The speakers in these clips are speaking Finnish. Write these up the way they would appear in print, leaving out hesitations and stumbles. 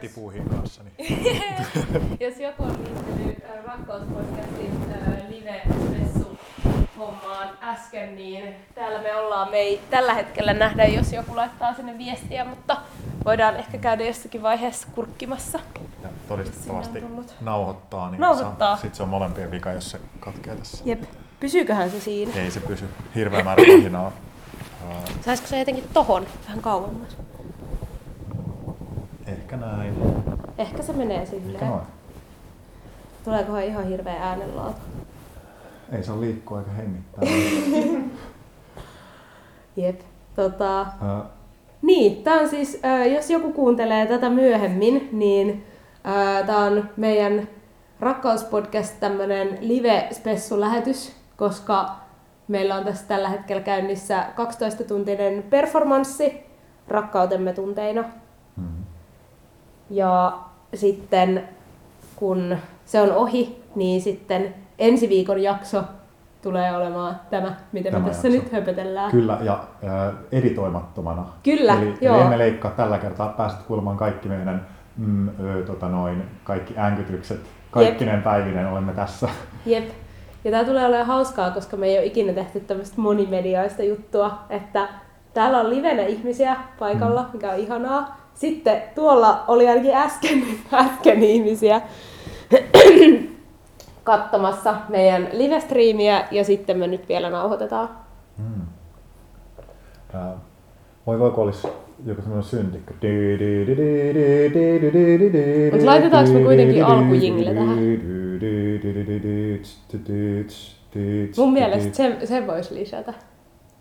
myyntipuuhin kanssa. Niin. Jos joku on liittynyt Rakkauspodcastin live-messu-hommaan äsken, niin täällä me ollaan. Me ei tällä hetkellä nähdä, jos joku laittaa sinne viestiä, mutta voidaan ehkä käydä jossakin vaiheessa kurkkimassa. Ja todistettavasti nauhoittaa, niin sitten se on molempien vika, jos se katkeaa tässä. Jep. Pysyyköhän se siinä? Ei se pysy. Hirveä määrä pahinaa. Saisiko se jotenkin tohon vähän kauemmas? Ehkä näin. Ehkä se menee silleen. Tuleekohan ihan hirveä äänenlaatu? Ei se liikkua eikä hengittää. Jep. Niin, tää on siis, jos joku kuuntelee tätä myöhemmin, niin tää on meidän Rakkauspodcast tämmönen live-spessulähetys, koska meillä on tässä tällä hetkellä käynnissä 12-tuntinen performanssi Rakkautemme tunteina. Mm-hmm. Ja sitten kun se on ohi, niin sitten ensi viikon jakso tulee olemaan tämä, mitä me tässä nyt höpötellään. Kyllä, ja editoimattomana. Kyllä, joo. Eli emme leikkaa tällä kertaa, pääset kuulemaan kaikki meidän kaikki äänkytrykset. Kaikkinen päivinen olemme tässä. Jep. Ja tää tulee olemaan hauskaa, koska me ei ole ikinä tehty tämmöistä monimediaista juttua, että täällä on livenä ihmisiä paikalla, mikä on ihanaa. Sitten tuolla oli ainakin äsken ihmisiä katsomassa meidän livestriimiä ja sitten me nyt vielä nauhoitetaan. Mm. Voiko olisi joku semmoinen syntikko? Mutta laitetaanko me kuitenkin alkujingle tähän? Mun mielestä se voisi lisätä.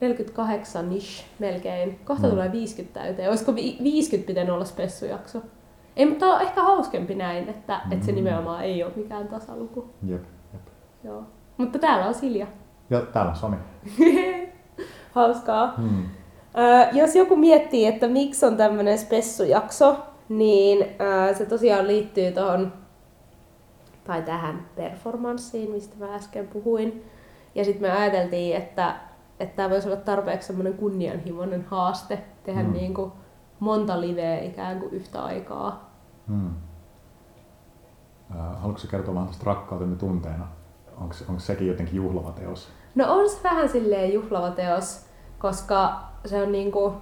48 ish melkein. Kohta tulee 50 täyteen. Olisiko 50 pitänyt olla spessujakso? Ei, mutta on ehkä hauskempi näin, että se nimenomaan ei ole mikään tasaluku. Jep. Joo. Mutta täällä on Silja. Ja täällä on Sami. Hauskaa. Hmm. Jos joku miettii, että miksi on tämmöinen spessujakso, niin se tosiaan liittyy tähän performanssiin, mistä mä äsken puhuin. Ja sitten me ajateltiin, että tämä voisi olla tarpeeksi semmoinen kunnianhimoinen haaste tehdä niin kuin monta liveä ikään kuin yhtä aikaa. Hmm. Haluatko sä kertoa vähän tästä Rakkautemme tunteena? Onko sekin jotenkin juhlava teos? No on se vähän silleen juhlava teos, koska se on niinku,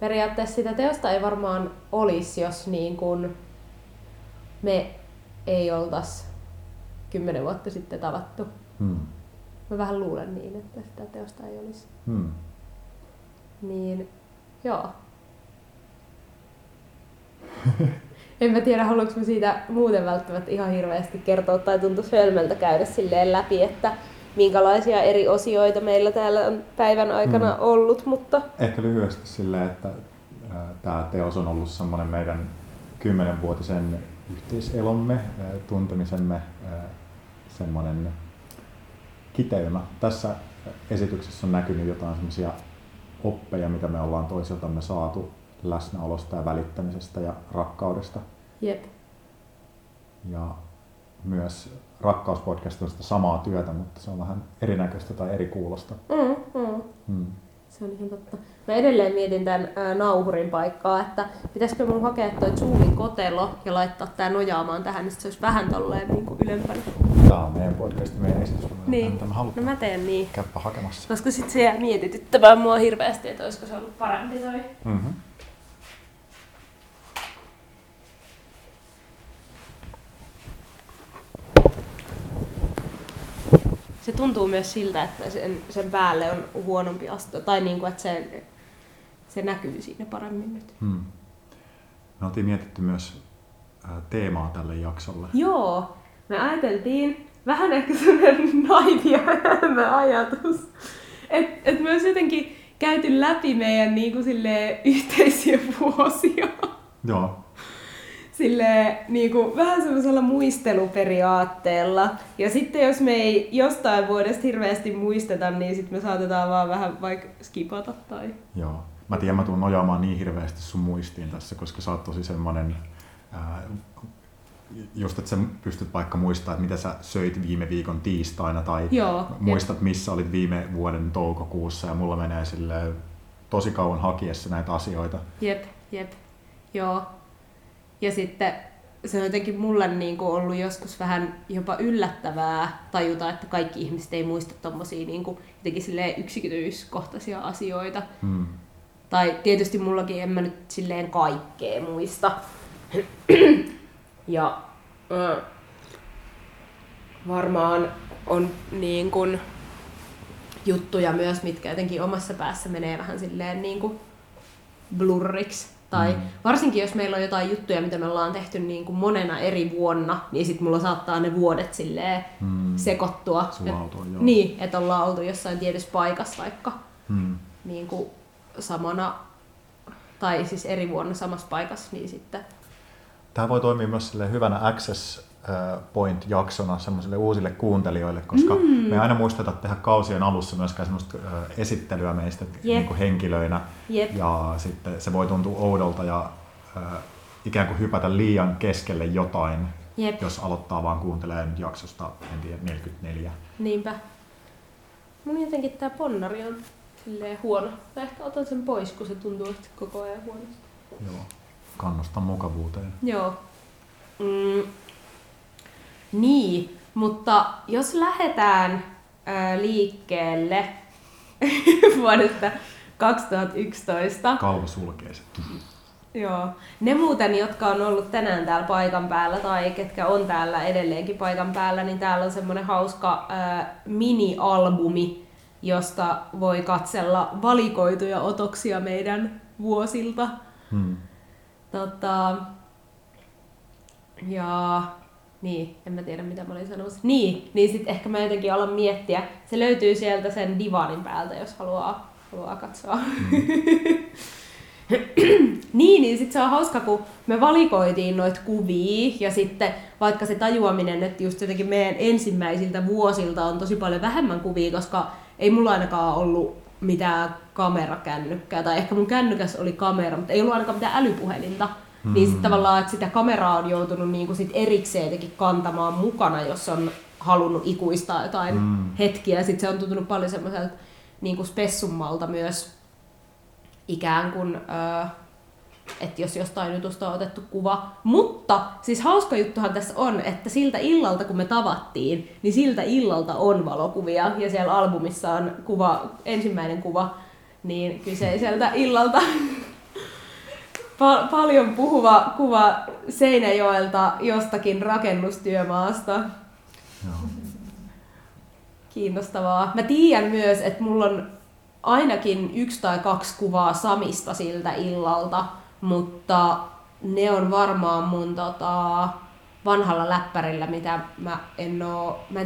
periaatteessa sitä teosta ei varmaan olisi, jos niinku me ei oltaisi 10 vuotta sitten tavattu. Hmm. Mä vähän luulen niin, että sitä teosta ei olisi. Hmm. Niin, joo. En mä tiedä, haluanko mä siitä muuten välttämättä ihan hirveästi kertoa tai tuntuisi hölmöltä käydä silleen läpi, että minkälaisia eri osioita meillä täällä on päivän aikana ollut, mutta... Ehkä lyhyesti silleen, että tämä teos on ollut semmoinen meidän 10-vuotisen yhteiselomme, tuntemisemme semmoinen kiteytymä. Tässä esityksessä on näkynyt jotain semmoisia oppeja, mitä me ollaan toisiltamme saatu läsnäolosta ja välittämisestä ja rakkaudesta. Jep. Ja myös Rakkauspodcast on sitä samaa työtä, mutta se on vähän erinäköistä tai eri kuulosta. Se on ihan totta. Mä edelleen mietin tämän nauhurin paikkaa, että pitäisikö mun hakea toi Zoomin kotelo ja laittaa tää nojaamaan tähän, niin se olisi vähän tolleen niin ylempänä. Tää on meidän podcast, meidän esitys, niin. Mitä me halutaan. No mä teen niin. Käypä hakemassa. Koska sit se jää mietityttämään mua hirveästi, että olisiko se ollut parempi toi. Mm-hmm. Se tuntuu myös siltä, että sen päälle on huonompi asto, tai niin kuin, että se näkyy siinä paremmin nyt. Hmm. Me oltiin mietitty myös teemaa tälle jaksolle. Joo, me ajateltiin vähän ehkä sellainen naivia ajatus, että me olisi jotenkin käyty läpi meidän niin kuin silleen yhteisiä vuosia. Joo. silleen, niin kuin, vähän semmoisella muisteluperiaatteella. Ja sitten jos me ei jostain vuodesta hirveästi muisteta, niin sitten me saatetaan vaan vähän vaikka skipata tai... Joo. Mä tiedän, mä tuun nojaamaan niin hirveästi sun muistiin tässä, koska sä oot tosi semmonen... Just, että sä pystyt vaikka muistamaan, mitä sä söit viime viikon tiistaina tai joo, muistat, missä olit viime vuoden toukokuussa ja mulla menee silleen tosi kauan hakiessa näitä asioita. Jep, joo. Ja sitten se on jotenkin mulle niinku ollut joskus vähän jopa yllättävää tajuta, että kaikki ihmiset ei muista tommosia niinku jotenkin silleen yksityiskohtaisia asioita. Hmm. Tai tietysti mullakin en mä nyt silleen kaikkea muista. Ja varmaan on niin kun juttuja myös, mitkä jotenkin omassa päässä menee vähän silleen niin kun blurriksi. Tai varsinkin jos meillä on jotain juttuja, mitä me ollaan tehty niin kun monena eri vuonna, niin sit mulla saattaa ne vuodet silleen sekoittua. Sulautua, joo. Niin, että ollaan oltu jossain tietyssä paikassa vaikka niin kun samana, tai siis eri vuonna samassa paikassa, niin sitten... Tämä voi toimia myös hyvänä access point-jaksona semmoisille uusille kuuntelijoille, koska me ei aina muisteta tehdä kausien alussa myöskään semmoista esittelyä meistä niin kuin henkilöinä. Yep. Ja sitten se voi tuntua oudolta ja ikään kuin hypätä liian keskelle jotain, jos aloittaa vaan kuuntelemaan jaksosta, en tiedä, 44. Niinpä. Mun jotenkin tämä ponnari on silleen huono. Mä ehkä otan sen pois, kun se tuntuu koko ajan huonosti. Joo. Kannustan mukavuuteen. Joo. Niin, mutta jos lähdetään liikkeelle vuodesta 2011... Kalvo sulkee se. Joo. Ne muuten, jotka on ollut tänään täällä paikan päällä tai ketkä on täällä edelleenkin paikan päällä, niin täällä on semmoinen hauska mini-albumi, josta voi katsella valikoituja otoksia meidän vuosilta. Ja niin, en mä tiedä mitä mä olin sanomassa. Niin sit ehkä mä jotenkin alan miettiä. Se löytyy sieltä sen divanin päältä, jos haluaa katsoa. Niin sit se on hauska, kun me valikoitiin noita kuvia ja sitten vaikka se tajuaminen, että just jotenkin meidän ensimmäisiltä vuosilta on tosi paljon vähemmän kuvia, koska ei mulla ainakaan ollut mitään kamerakännykkää, tai ehkä mun kännykäs oli kamera, mutta ei ollut ainakaan mitään älypuhelinta. Niin sitten tavallaan, että sitä kameraa on joutunut niinku sit erikseen jotenkin kantamaan mukana, jos on halunnut ikuistaa jotain hetkiä. Sitten se on tuntunut paljon semmoiselta niinku spessummalta myös ikään kuin, että jos jostain jutusta on otettu kuva. Mutta siis hauska juttuhan tässä on, että siltä illalta kun me tavattiin, niin siltä illalta on valokuvia ja siellä albumissa on kuva, ensimmäinen kuva niin kyseiseltä illalta. Paljon puhuva kuva Seinäjoelta jostakin rakennustyömaasta. Joo. Kiinnostavaa. Mä tiedän myös, että mulla on ainakin 1 tai 2 kuvaa Samista siltä illalta, mutta ne on varmaan mun vanhalla läppärillä, mitä mä en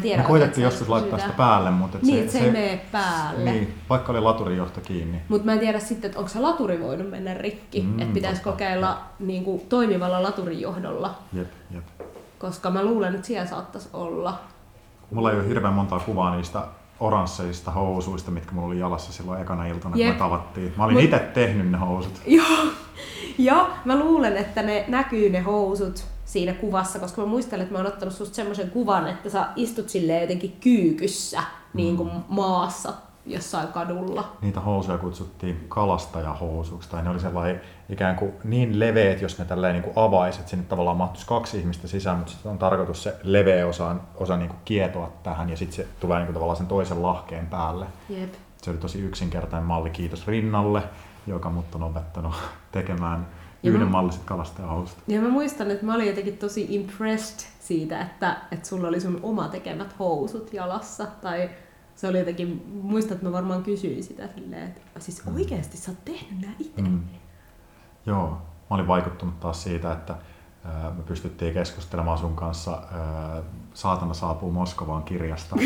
tiedä. Me koitettiin joskus laittaa sitä päälle, mutta niin, se ei mene päälle. Niin, vaikka oli laturijohto kiinni. Mutta mä en tiedä sitten, että onko se laturi voinut mennä rikki, että pitäisi kokeilla niin kuin toimivalla laturijohdolla. Jep. Koska mä luulen, että siellä saattaisi olla. Mulla ei ole hirveän montaa kuvaa niistä oransseista housuista, mitkä mulla oli jalassa silloin ekana iltana, kun me tavattiin. Mä olin itse tehnyt ne housut. Joo, ja mä luulen, että ne näkyy ne housut siinä kuvassa, koska mä muistelen, että mä oon ottanut susta semmoisen kuvan, että sä istut silleen jotenkin kyykyssä, niin kuin maassa jossain kadulla. Niitä housuja kutsuttiin kalastajahousuiksi, tai ne oli sellainen ikään kuin niin leveät, jos ne tälleen niin kuin avaisi, että sinne tavallaan mahtuisi 2 ihmistä sisään, mutta sitten on tarkoitus se leveä osa niin kuin kietoa tähän, ja sitten se tulee niin kuin tavallaan sen toisen lahkeen päälle. Jep. Se oli tosi yksinkertainen malli, kiitos Rinnalle, joka mut on opettanut tekemään yhdenmalliset kalastajahousut. Ja mä muistan, että mä olin jotenkin tosi impressed siitä, että sulla oli sun oma tekemät housut jalassa. Tai se oli jotenkin, muistan, että mä varmaan kysyin sitä silleen, että siis oikeasti sä oot tehnyt nää itse. Joo, mä olin vaikuttunut taas siitä, että me pystyttiin keskustelemaan sun kanssa Saatana saapuu Moskovaan -kirjasta.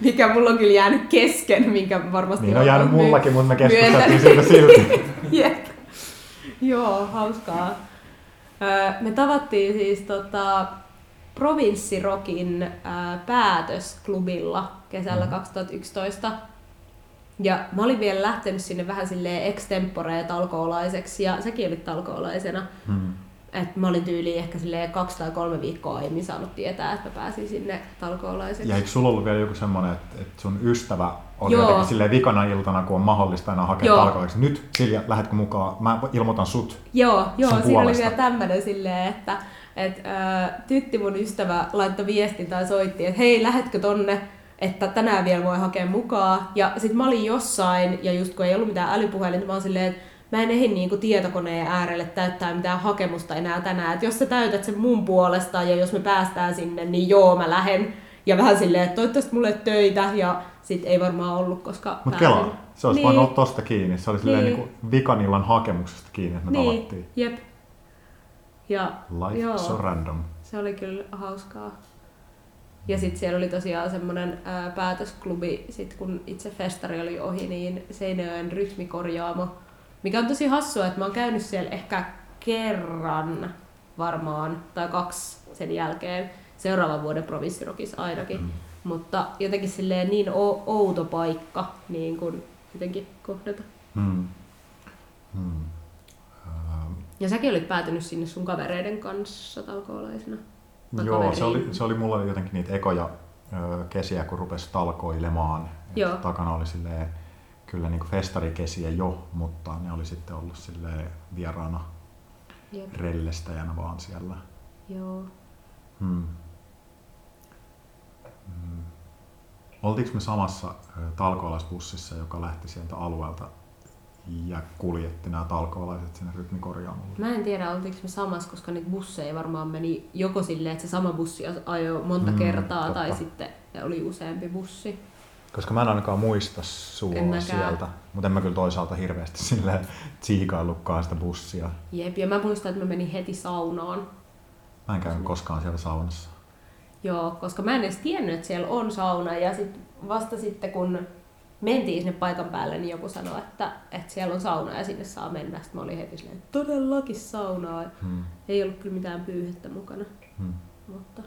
Mikä mulla on kyllä jäänyt kesken, minkä varmasti... Niin on jäänyt mullakin, mutta me keskusteltiin siitä silti. Joo, hauskaa. Me tavattiin siis Provinssirockin päätösklubilla kesällä 2011. Ja mä olin vielä lähtenyt sinne vähän silleen extemporee talkoolaiseksi ja säkin olit talkoolaisena. Et mä olin tyyliin ehkä 2 tai 3 viikkoa aiemmin saanut tietää, että mä pääsin sinne talkoolaiseksi. Ja eikö sulla ollut vielä joku semmoinen, että sun ystävä oli jotenkin silleen vikana iltana, kun on mahdollista enää hakea talkoolaiseksi. Nyt Silja, lähetkö mukaan? Mä ilmoitan sut. Joo, siinä puolesta. Oli vielä tämmöinen silleen, että tytti mun ystävä laittoi viestin tai soitti, että hei, lähetkö tonne? Että tänään vielä voi hakea mukaan. Ja sit mä olin jossain, ja just kun ei ollut mitään älypuhelinta, mä olin silleen, että mä en ehdi niinku tietokoneen äärelle täyttää mitään hakemusta enää tänään. Että jos sä täytät sen mun puolesta ja jos me päästään sinne, niin joo, mä lähden. Ja vähän silleen, että toivottavasti mulle töitä ja sit ei varmaan ollut, koska... Mut kelaa, se olisi voinut olla tosta kiinni. Se oli silleen niinku vikanillan hakemuksesta kiinni, että me tavattiin. Jep. Ja, life so random. Se oli kyllä hauskaa. Ja sitten siellä oli tosiaan semmoinen päätösklubi, sit kun itse festari oli ohi, niin Seinäjoen rytmikorjaamo. Mikä on tosi hassua, että mä oon käynyt siellä ehkä kerran varmaan, tai 2 sen jälkeen, seuraavan vuoden Provinssirockissa ainakin. Mutta jotenkin silleen niin outo paikka niin kun jotenkin kohdata. Ja säkin olit päätynyt sinne sun kavereiden kanssa talkoolaisena. Joo, se oli mulla jotenkin niitä ekoja kesiä, kun rupesi talkoilemaan. Takana oli silleen, kyllä niin kuin festarikesiä jo, mutta ne oli sitten ollut silleen vieraana rellestäjänä vaan siellä. Joo. Oltiinko me samassa talkoolaisbussissa, joka lähti sieltä alueelta ja kuljetti nämä talkoolaiset sinne rytmikorjaamolle? Mä en tiedä, oltiinko me samassa, koska niitä busseja varmaan meni joko silleen, että se sama bussi ajoi monta kertaa, totta. Tai sitten oli useampi bussi. Koska mä en ainakaan muista sua sieltä, mutta en mä kyllä toisaalta hirveästi silleen tsiikaillutkaan sitä bussia. Jep, ja mä muistan, että mä menin heti saunaan. Mä en käynyt koskaan siellä saunassa. Joo, koska mä en edes tiennyt, että siellä on sauna, ja sit vasta sitten kun mentiin sinne paikan päälle, niin joku sanoi, että siellä on sauna ja sinne saa mennä. Sitten mä olin heti silleen, että todellakin saunaa. Ei ollut kyllä mitään pyyhettä mukana. Mutta...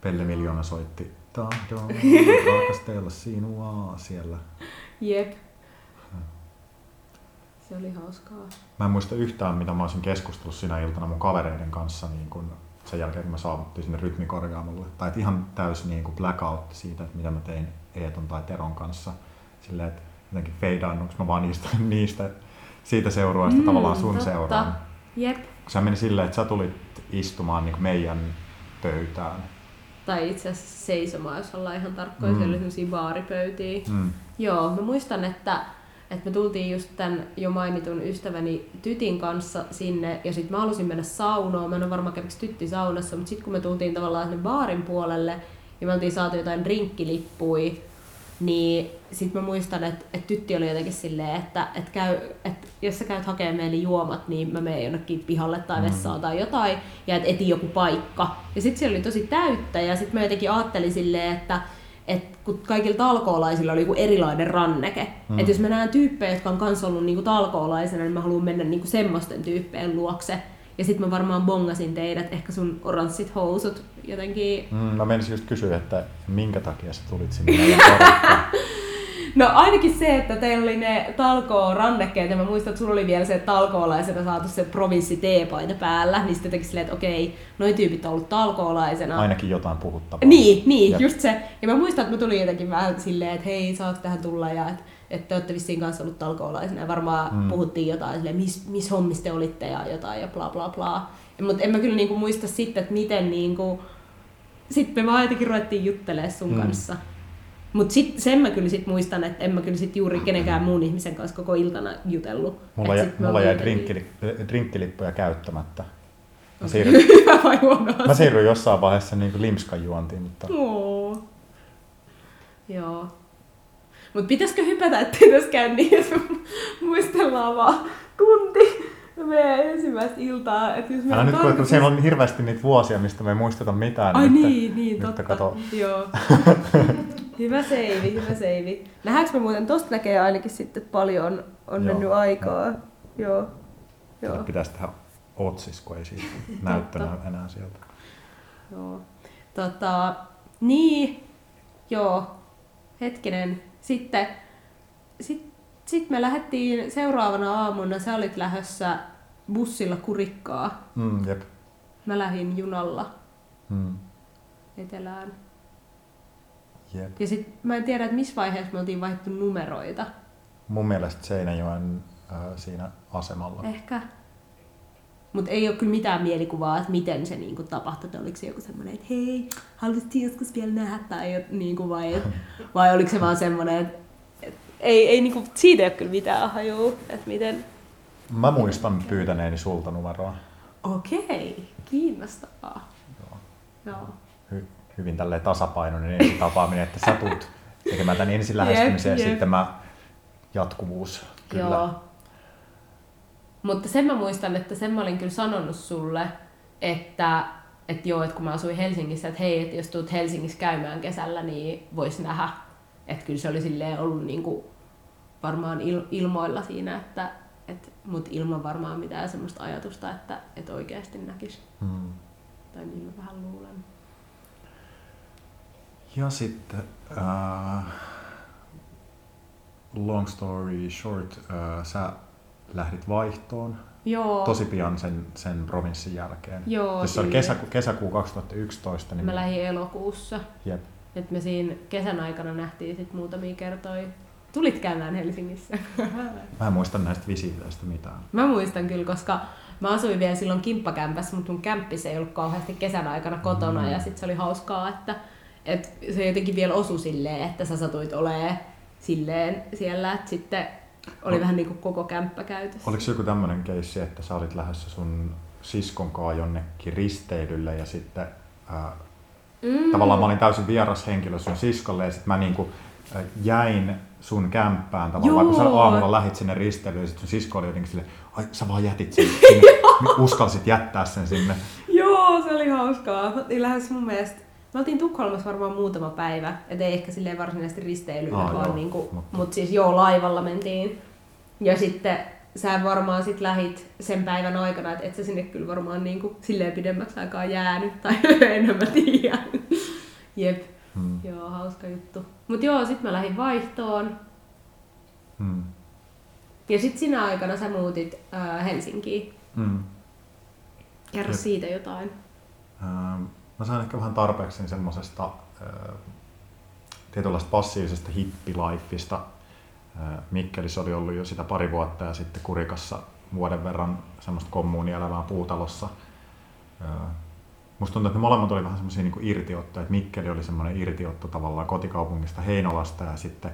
Pelle Miljoona soitti. Tahdon rakastella sinua siellä. Jep. Se oli hauskaa. Mä en muista yhtään, mitä mä olisin keskustellut sinä iltana mun kavereiden kanssa niin kun sen jälkeen, kun mä saavuttiin sinne rytmikorjaamolle. Tai ihan täys niin kun blackout siitä, että mitä mä tein Eeton tai Teron kanssa. Silleen, että jotenkin feidaannuks mä vaan niistä siitä seuraavasta tavallaan sun totta. Seuraan. Jep. Sä meni silleen, että sä tulit istumaan niin kun meidän pöytään. Tai itse asiassa seisomaan, jos ollaan ihan tarkkoja, siellä oli sellaisia baaripöytiä. Joo, mä muistan, että me tultiin just tämän jo mainitun ystäväni Tytin kanssa sinne, ja sit mä halusin mennä saunoon, mä en ole varmaan käviks Tytti saunassa, mutta sit kun me tultiin tavallaan sinne baarin puolelle, ja me oltiin saatu jotain drinkkilippui, niin sit mä muistan, että Tytti oli jotenkin silleen, että jos sä käyt hakemaan meille juomat, niin mä menen jonnekin pihalle tai vessaan tai jotain, ja et eti joku paikka. Ja sit siellä oli tosi täyttä, ja sit mä jotenkin ajattelin silleen, että kun kaikilla talkoolaisilla oli joku erilainen ranneke. Että jos mä näen tyyppejä, jotka on kanssa ollut niinku talkoolaisena, niin mä haluan mennä niinku semmoisten tyyppien luokse. Ja sit mä varmaan bongasin teidät, ehkä sun oranssit housut jotenkin. Mä menisin just kysyä, että minkä takia sä tulit sinne meidän porukkaan? No ainakin se, että teillä oli ne talkoo-rannekkeet, ja mä muistan, että sulla oli vielä se talkoolaisena saatu se provinssiteepaita päällä, niin sitten jotenkin silleen, että okei, noi tyypit on ollut talkoolaisena. Ainakin jotain puhuttavaa. Niin, ja just se. Ja mä muistan, että mä tulin jotenkin vähän silleen, että hei, saat tähän tulla, ja että te olette vissiin kanssa ollut talkoolaisena, ja varmaan puhuttiin jotain silleen, missä hommissa te olitte, ja jotain, ja bla bla bla. Mutta en mä kyllä niinku muista sitten, että miten niinku... Sitten me vaan jotenkin ruvettiin juttelemaan sun kanssa. Mutta sen mä kyllä sit muistan, että en mä kyllä sit juuri kenenkään muun ihmisen kanssa koko iltana jutellut. Mulla jäi drinkkilippuja käyttämättä. Mä siirryin jossain vaiheessa niin kuin limskan juontiin. Mutta... Joo. Mutta pitäisikö hypätä, ettei tässä käy niin, että muistellaan vaan tunti meidän ensimmäistä iltaa. Älä nyt, kun siellä on hirveästi niitä vuosia, mistä me ei muisteta mitään. Ai niin, totta. Kato. Joo. Hyvä seivi. Nähdäänkö me muuten? Tosta näkee ainakin sitten, paljon on mennyt aikaa. Joo. Tätä pitäisi tehdä Otsis, kun ei siitä näyttönä enää sieltä. Joo. Sitten me lähdettiin seuraavana aamuna, sä olit lähdössä bussilla Kurikkaa. Jep. Mä lähdin junalla etelään. Jep. Ja sit mä en tiedä, että missä vaiheessa me oltiin vaihtu numeroita. Mun mielestä Seinäjoen siinä asemalla. Ehkä. Mut ei ole kyllä mitään mielikuvaa, että miten se niinku tapahtui. Oliko se joku semmoinen, että hei, haluaisit joskus vielä nähdä tai niinku vai oliko se vaan semmoinen, että ei niinku, siitä ei ole kyllä mitään hajua, että miten. Mä muistan pyytäneeni sulta numeroa. Okei, kiinnostavaa. Joo. Hyvin tälleen tasapainoinen ensi tapaaminen, että sä tulet tekemään tämän ensin lähestymisen ja sitten mä jatkuvuus. Kyllä. Joo. Mutta sen mä muistan, että sen mä olin kyllä sanonut sulle, että kun mä asuin Helsingissä, että hei, että jos tulet Helsingissä käymään kesällä, niin vois nähdä. Että kyllä se oli silleen ollut niinku varmaan ilmoilla siinä, mutta ilman varmaan mitään semmoista ajatusta, että oikeasti näkisi. Tai niin mä vähän luulen. Ja sitten long story short, sä lähdit vaihtoon. Joo. Tosi pian sen provinssin jälkeen. Joo, jos se oli kesäkuu 2011. Niin mä lähdin elokuussa. Jep. Et me siinä kesän aikana nähtiin sit muutamia kertoja. Tulit käymään Helsingissä. Mä en muista näistä visiiteistä mitään. Mä muistan kyllä, koska mä asuin vielä silloin kimppakämpässä, mutta mun kämppis ei ollut kauheasti kesän aikana kotona. Ja sit se oli hauskaa, että se jotenkin vielä osui silleen, että sä satuit olemaan silleen siellä, että sitten oli vähän niin kuin koko kämppä käytössä. Oliko se joku tämmöinen keissi, että sä olit lähdössä sun siskonkaan jonnekin risteilylle ja sitten tavallaan mä olin täysin vieras henkilö sun siskolle ja sitten mä niinku jäin sun kämppään tavallaan, kun sä aamulla lähdit sinne risteilyyn ja sitten sun sisko oli jotenkin silleen, ai sä vaan jätit sen sinne, uskalsit jättää sen sinne. Joo, se oli hauskaa. Lähes mun mielestä. Me oltiin Tukholmassa varmaan muutama päivä, et ei ehkä silleen varsinaisesti risteilyä, vaan niinku, mut siis laivalla mentiin. Ja sitten sä varmaan sit lähit sen päivän aikana, et sä sinne kyllä varmaan niinku silleen pidemmäksi aikaa jäänyt, tai en mä tiedä. Jep, joo, hauska juttu. Mut joo, sit mä lähdin vaihtoon. Ja sit sinä aikana sä muutit Helsinkiin. Kerro siitä jotain. Mä sain ehkä vähän tarpeeksi semmoisesta tietynlaista passiivisesta hippilifeista. Mikkelissä oli ollut jo sitä pari vuotta ja sitten Kurikassa vuoden verran semmoista kommunielämää puutalossa. Musta tuntuu, että me molemmat oli vähän semmoisia niin kuin irtiottoja. Et Mikkeli oli semmoinen irtiotto tavallaan kotikaupungista Heinolasta ja sitten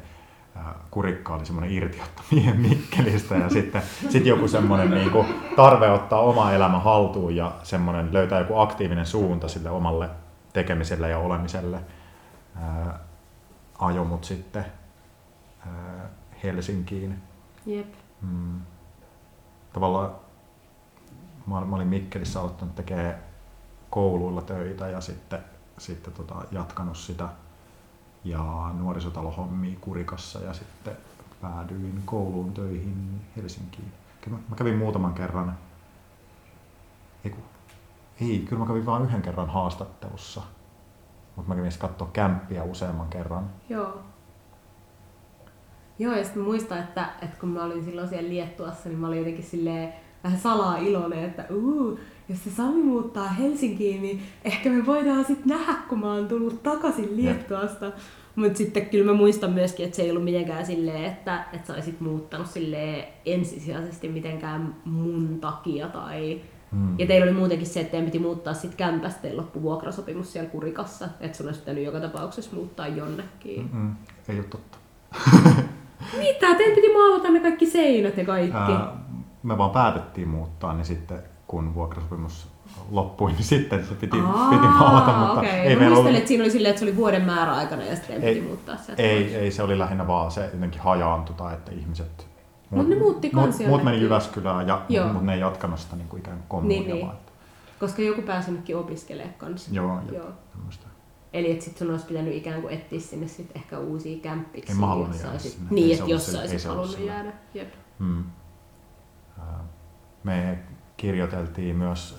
Kurikka oli semmoinen irtiotto miehen Mikkelistä ja sitten joku semmoinen niinku tarve ottaa oma elämä haltuun ja semmoinen löytää joku aktiivinen suunta sille omalle tekemiselle ja olemiselle ajoi mut sitten Helsinkiin. Jep. Tavallaan mä olin Mikkelissä aloittanut tekemään kouluilla töitä ja sitten jatkanut sitä ja nuorisotalohommia Kurikassa ja sitten päädyin kouluun töihin Helsinkiin. Mä kävin muutaman kerran, kyllä mä kävin vaan yhden kerran haastattelussa, mutta mä kävin sitten katsoa kämppiä useamman kerran. Joo. Joo, ja sitten muistan, että kun mä olin silloin siellä Liettuassa, niin mä olin jotenkin silleen vähän salaa iloinen, että jos se Sami muuttaa Helsinkiin, niin ehkä me voidaan sitten nähdä, kun mä oon tullut takaisin Liettuasta. Mutta sitten kyllä mä muistan myöskin, että se ei ollut mitenkään silleen, että sä olisit muuttanut silleen ensisijaisesti mitenkään mun takia. Tai. Ja teillä oli muutenkin se, että teidän piti muuttaa sitten kämpästä, teillä loppui vuokrasopimus siellä Kurikassa. Että sun olisi pitänyt joka tapauksessa muuttaa jonnekin. Ei ole totta. Mitä? Teidän piti maalata ne kaikki seinät ja kaikki. Me vaan päätettiin muuttaa, niin sitten kun vuokrasopimus loppui, niin sitten se piti maalata, mutta okay. Ei meillä ollut. Että siinä oli silleen, että se oli vuoden määräaikana ja sitten piti muuttaa se. Ei, se oli lähinnä vaan se jotenkin hajaantui tai että ihmiset. Ne muutti kansiolle. Muut meni Jyväskylään, mutta ne ei jatkanut sitä niin kuin ikään kuin kommunia vaan. Koska joku pääsi nytkin opiskelemaan kanssa. Joo. Tämmöistä. Eli että sit sun olisi pitänyt ikään kuin etsiä sinne sit ehkä uusia kämppiksi. En mä halunnut jäädä sinne. Niin, että jos sä olisit halunnut jäädä. me kirjoiteltiin myös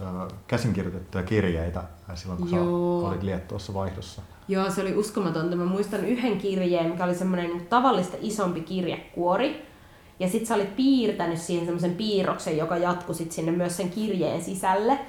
käsinkirjoitettuja kirjeitä silloin, kun sä olit Liettuassa vaihdossa. Joo, se oli uskomatonta. Mä muistan yhden kirjeen, mikä oli semmoinen tavallista isompi kirjekuori. Ja sit sä olit piirtänyt siihen semmoisen piirroksen, joka jatkui sit sinne myös sen kirjeen sisälle.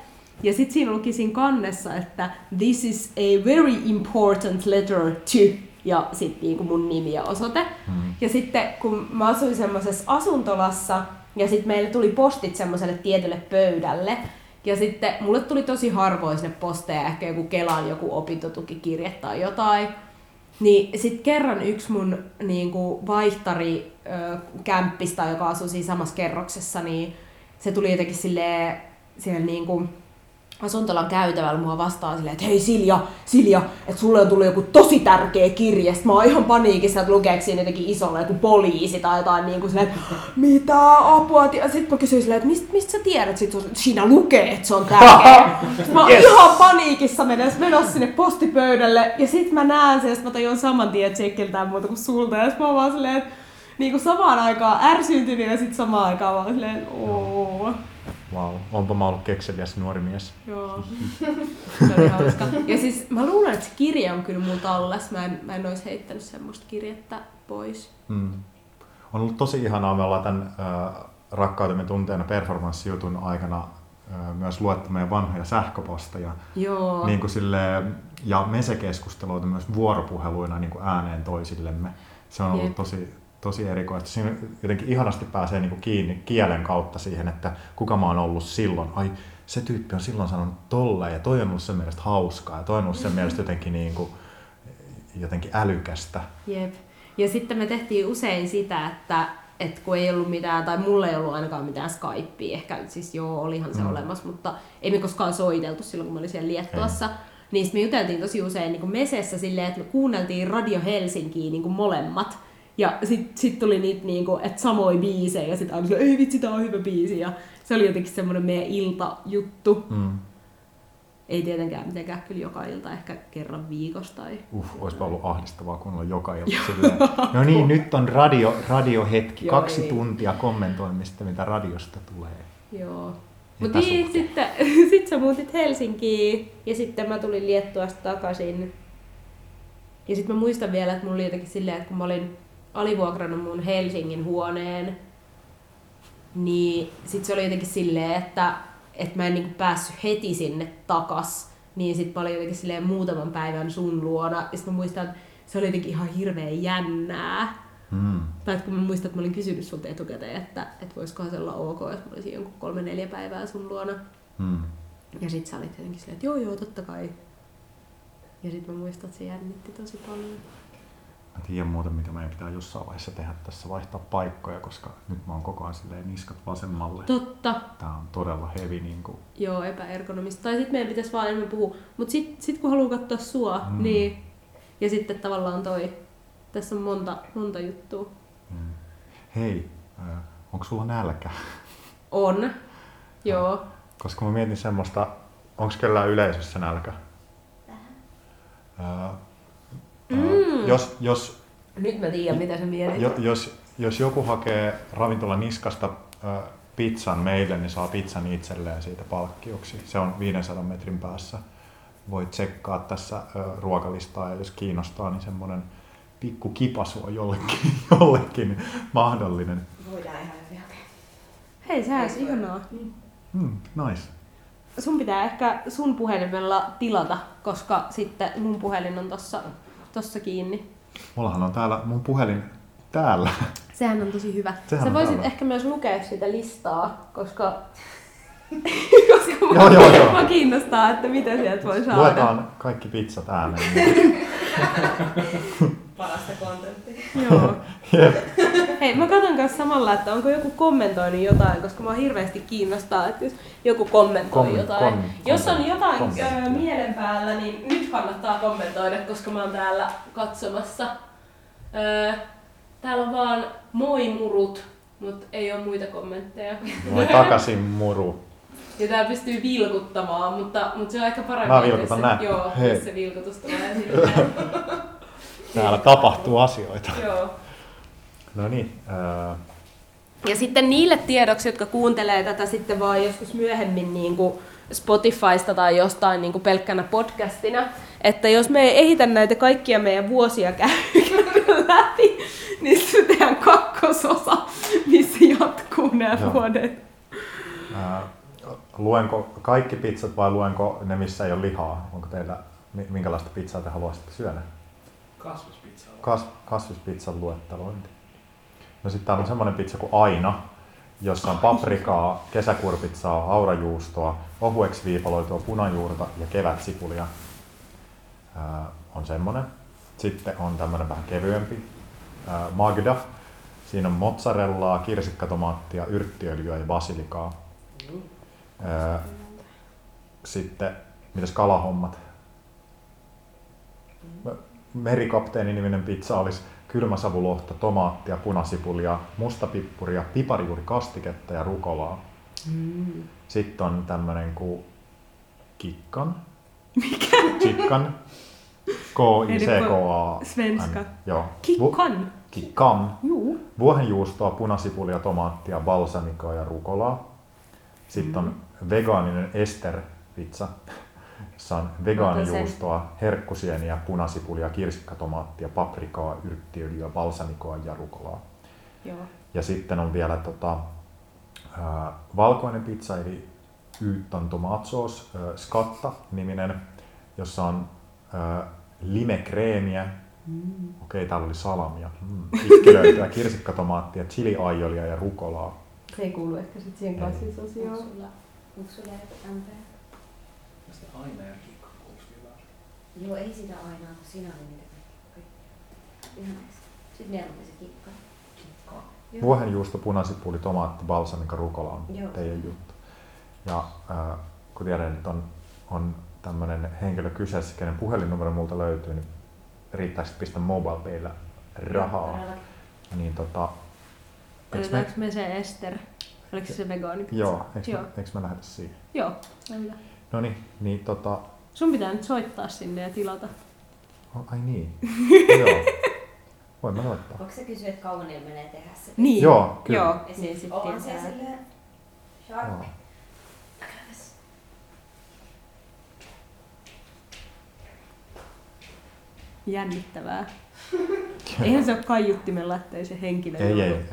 Ja sit siinä luki siinä kannessa, että this is a very important letter to, ja sit niinku mun nimi ja osoite. Mm-hmm. Ja sitten kun mä asuin semmoisessa asuntolassa, ja sit meille tuli postit semmoiselle tietylle pöydälle. Ja sitten mulle tuli tosi harvoin sinne posteja, ehkä joku Kelan joku opintotukikirje tai jotain. Niin sit kerran yksi mun niinku vaihtari kämppistä, joka asui siinä samassa kerroksessa, niin se tuli jotenkin silleen siellä niinku asuntolan käytävällä mua vastaan silleen, että hei Silja, että sulle on tullut joku tosi tärkeä kirje. Sitten mä oon ihan paniikissa, että lukeeko siinä jotenkin isolla joku poliisi tai jotain niin kuin silleen, että mitä apua. Sitten mä kysyin silleen, että mistä sä tiedät? Sitten siinä lukee, että se on tärkeä. Mä oon ihan paniikissa menossa sinne postipöydälle ja sitten mä näen sen, että mä tajun saman tien, että se ei keltään muuta kuin sulta. Ja sitten mä vaan silleen, että niin kuin samaan aikaan ärsyntynyt ja sitten samaan aikaan vaan silleen, ooo. Vau, wow. Onpa mä ollut kekseliäs nuori mies. Joo, se oli hauska. Ja siis mä luulen, että se kirja on kyllä mun tallas. Mä en ois heittänyt semmoista kirjettä pois. Mm. On ollut tosi ihanaa, me ollaan tämän Rakkautemme tunteena performanssijutun aikana myös luettu meidän vanhoja sähköposteja. Joo. Niin kuin silleen, ja mesekeskusteluita myös vuoropuheluina niin kuin ääneen toisillemme. Se on ollut tosi erikoista. Siinä jotenkin ihanasti pääsee niinku kiinni kielen kautta siihen, että kuka mä oon ollut silloin. Ai, se tyyppi on silloin sanonut tolleen ja toi on ollut sen mielestä hauskaa ja toi on ollut sen mielestä jotenkin älykästä. Jep. Ja sitten me tehtiin usein sitä, että kun ei ollut mitään, tai mulla ei ollut ainakaan mitään Skypea, ehkä siis joo, olihan se olemassa, mutta ei me koskaan soiteltu silloin, kun mä olin siellä Liettuassa. Niin me juteltiin tosi usein niin kuin mesessä silleen, että me kuunneltiin Radio Helsinkiä niin kuin molemmat. Ja sit tuli niitä niinku, että samoja biisejä ja sit aina sanoi, ei vitsi, tää on hyvä biisi ja se oli jotenkin semmonen meidän iltajuttu. Mm. Ei tietenkään mitenkään kyllä joka ilta, ehkä kerran viikossa tai... Oispa ollut ahdistavaa kun on joka ilta silleen. No niin, nyt on radiohetki, 2 tuntia kommentoimista mitä radiosta tulee. Joo. Mutta niin, sit sä muutit Helsinkiin ja sitten mä tulin Liettuasta takaisin. Ja sit mä muistan vielä, että mulla oli jotenkin silleen, että kun mä olin alivuokrannut mun Helsingin huoneen, niin sit se oli jotenkin silleen, että mä en niinku päässyt heti sinne takas, niin sit mä olin jotenkin silleen muutaman päivän sun luona, ja sit mä muistan, että se oli jotenkin ihan hirveen jännää. Mm. Tai kun mä muistan, että mä olin kysynyt sulta etukäteen, että voisikohan se olla ok, jos mä olisin jonkun 3-4 päivää sun luona. Mm. Ja sit sä olit jotenkin silleen, että joo, tottakai. Ja sit mä muistan, että se jännitti tosi paljon. Mä tiedän muuten, mitä meidän pitää jossain vaiheessa tehdä tässä, vaihtaa paikkoja, koska nyt mä oon koko ajan silleen niskat vasemmalle. Totta. Tää on todella hevi niinku. Joo, epäergonomista. Tai sit meidän pitäisi vaan enemmän puhua. Mut sit kun haluaa katsoa sua, niin... Ja sitten tavallaan toi... Tässä on monta juttua. Mm. Hei, onko sulla nälkä? On. Joo. Koska mä mietin semmoista, onko kellään yleisössä nälkä? Jos nyt mä tiedän mitä se mietit. Jos joku hakee ravintola niskasta pizzan meille, niin saa pizzan itselleen siitä palkkioksi. Se on 500 metrin päässä. Voit tsekkaa tässä ruokalistaa ja jos kiinnostaa, niin semmoinen pikku kipasu on jollekin mahdollinen. Voidaan ihan hyvin. Hei, se olisi ihanaa. Nice. Sun pitää ehkä sun puhelimella tilata, koska sitten mun puhelin on tossa kiinni. Mullahan on täällä mun puhelin täällä. Sehän on tosi hyvä. Sehän sä voisit täällä. Ehkä myös lukea sitä listaa, koska mua kiinnostaa, että mitä sieltä voi saada. Luetaan kaikki pizzat ääneen. Parasta kontenttia. Joo. Yep. Hei, mä katson kanssa samalla, että onko joku kommentoinut jotain, koska mä hirveästi kiinnostaa, että jos joku kommentoi jotain. Jos on jotain mielen päällä, niin nyt kannattaa kommentoida, koska mä oon täällä katsomassa. Täällä on vaan moi murut, mutta ei oo muita kommentteja. Moi takaisin muru. Ja tää pystyy vilkuttamaan, mutta se on ehkä parempi, jos se vilkutus tulee esille. Täällä tapahtuu asioita. Joo. No niin. Ja sitten niille tiedoksi, jotka kuuntelee tätä sitten vaan joskus myöhemmin niin kuin Spotifysta tai jostain niin kuin pelkkänä podcastina, että jos me ei ehitä näitä kaikkia meidän vuosia käydä läpi, niin se tehdään kakkososa, missä jatkuu nämä vuodet. Luenko kaikki pizzat vai luenko ne, missä ei ole lihaa? Onko teillä, minkälaista pizzaa te haluaisitte syödä? Kasvispizza. Kasvispizzan luettelointi. No sitten täällä on semmoinen pizza kuin aina, jossa on paprikaa, kesäkurpitsaa, aurajuustoa, ohueksi viipaloitua punajuurta ja kevätsipulia. On semmoinen. Sitten on tämmöinen vähän kevyempi Magda. Siinä on mozzarellaa, kirsikkatomaattia, yrttiöljyä ja basilikaa. Sitten, mitäs kalahommat? Merikapteeni-niminen pizza olisi kylmäsavulohta, tomaattia, punasipulia, mustapippuria, piparjuurikastiketta ja rukolaa. Sitten on tämmönen kuin kikkan. Mikä? Kikkan. K-I-C-K-A. Svenska. Joo. Kikkan. Kikkan. Juu. Vuohenjuustoa, punasipulia, tomaattia, balsamikoa ja rukolaa. Sitten on vegaaninen Ester-pizza, jossa on vegaanijuustoa, herkkusieniä, punasipulia, kirsikkatomaattia, paprikaa, yrttiöljyä, balsamikoa ja rukolaa. Joo. Ja sitten on vielä valkoinen pizza eli Ytan tomatsos, Skatta-niminen, jossa on limekreemiä, okei, täällä oli salamia, itkilöityä, kirsikkatomaattia, chili-aiolia ja rukolaa. Se ei kuulu ehkä sitten siihen kasvisosioon. Onko sulla MP? Sitä aina ja kikka kuulosti hyvää. Joo, ei sitä aina, kun siinä oli niitä kaikkia. Ihan näistä. Sitten ne oli se kikka. Vuohenjuusto, punasipuli, tomaatti, balsamika, rukola on teidän juttu. Ja kun tiedän, että on tämmöinen henkilö kyseessä, kenen puhelinnumero multa löytyy, niin riittäisi pistää MobilePaylla rahaa. Niin Oletetaanko me se Ester? Oliko se vegaanipizza? Joo, eikö mä lähdetä siihen? Joo, mennä. Noniin, niin sun pitää nyt soittaa sinne ja tilata. Ai niin, joo. Voin mä soittaa. Voitko sä kysyä, että kauan niillä menee tehdä se? Niin, joo, kyllä. Joo. Ja niin sitten on se silleen sharp. Jännittävää. Eihän se ole kaiuttimen lähtee se henkilö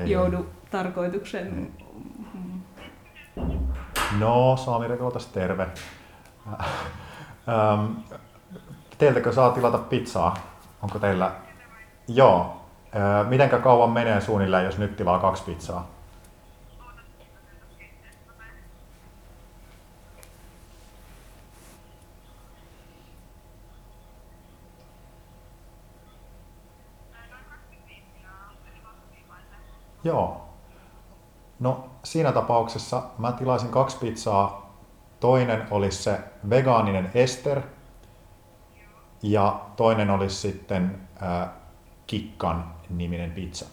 joudu tarkoituksen. No, Saami Rekoltas, terve. Teiltäkö saa tilata pizzaa? Onko teillä? Joo. Mitenkä kauan menee suunnilleen, jos nyt tilaa 2 pizzaa? Joo. No siinä tapauksessa mä tilaisin 2 pizzaa. Toinen olisi se vegaaninen Ester ja toinen olisi sitten Kikkan niminen pizza.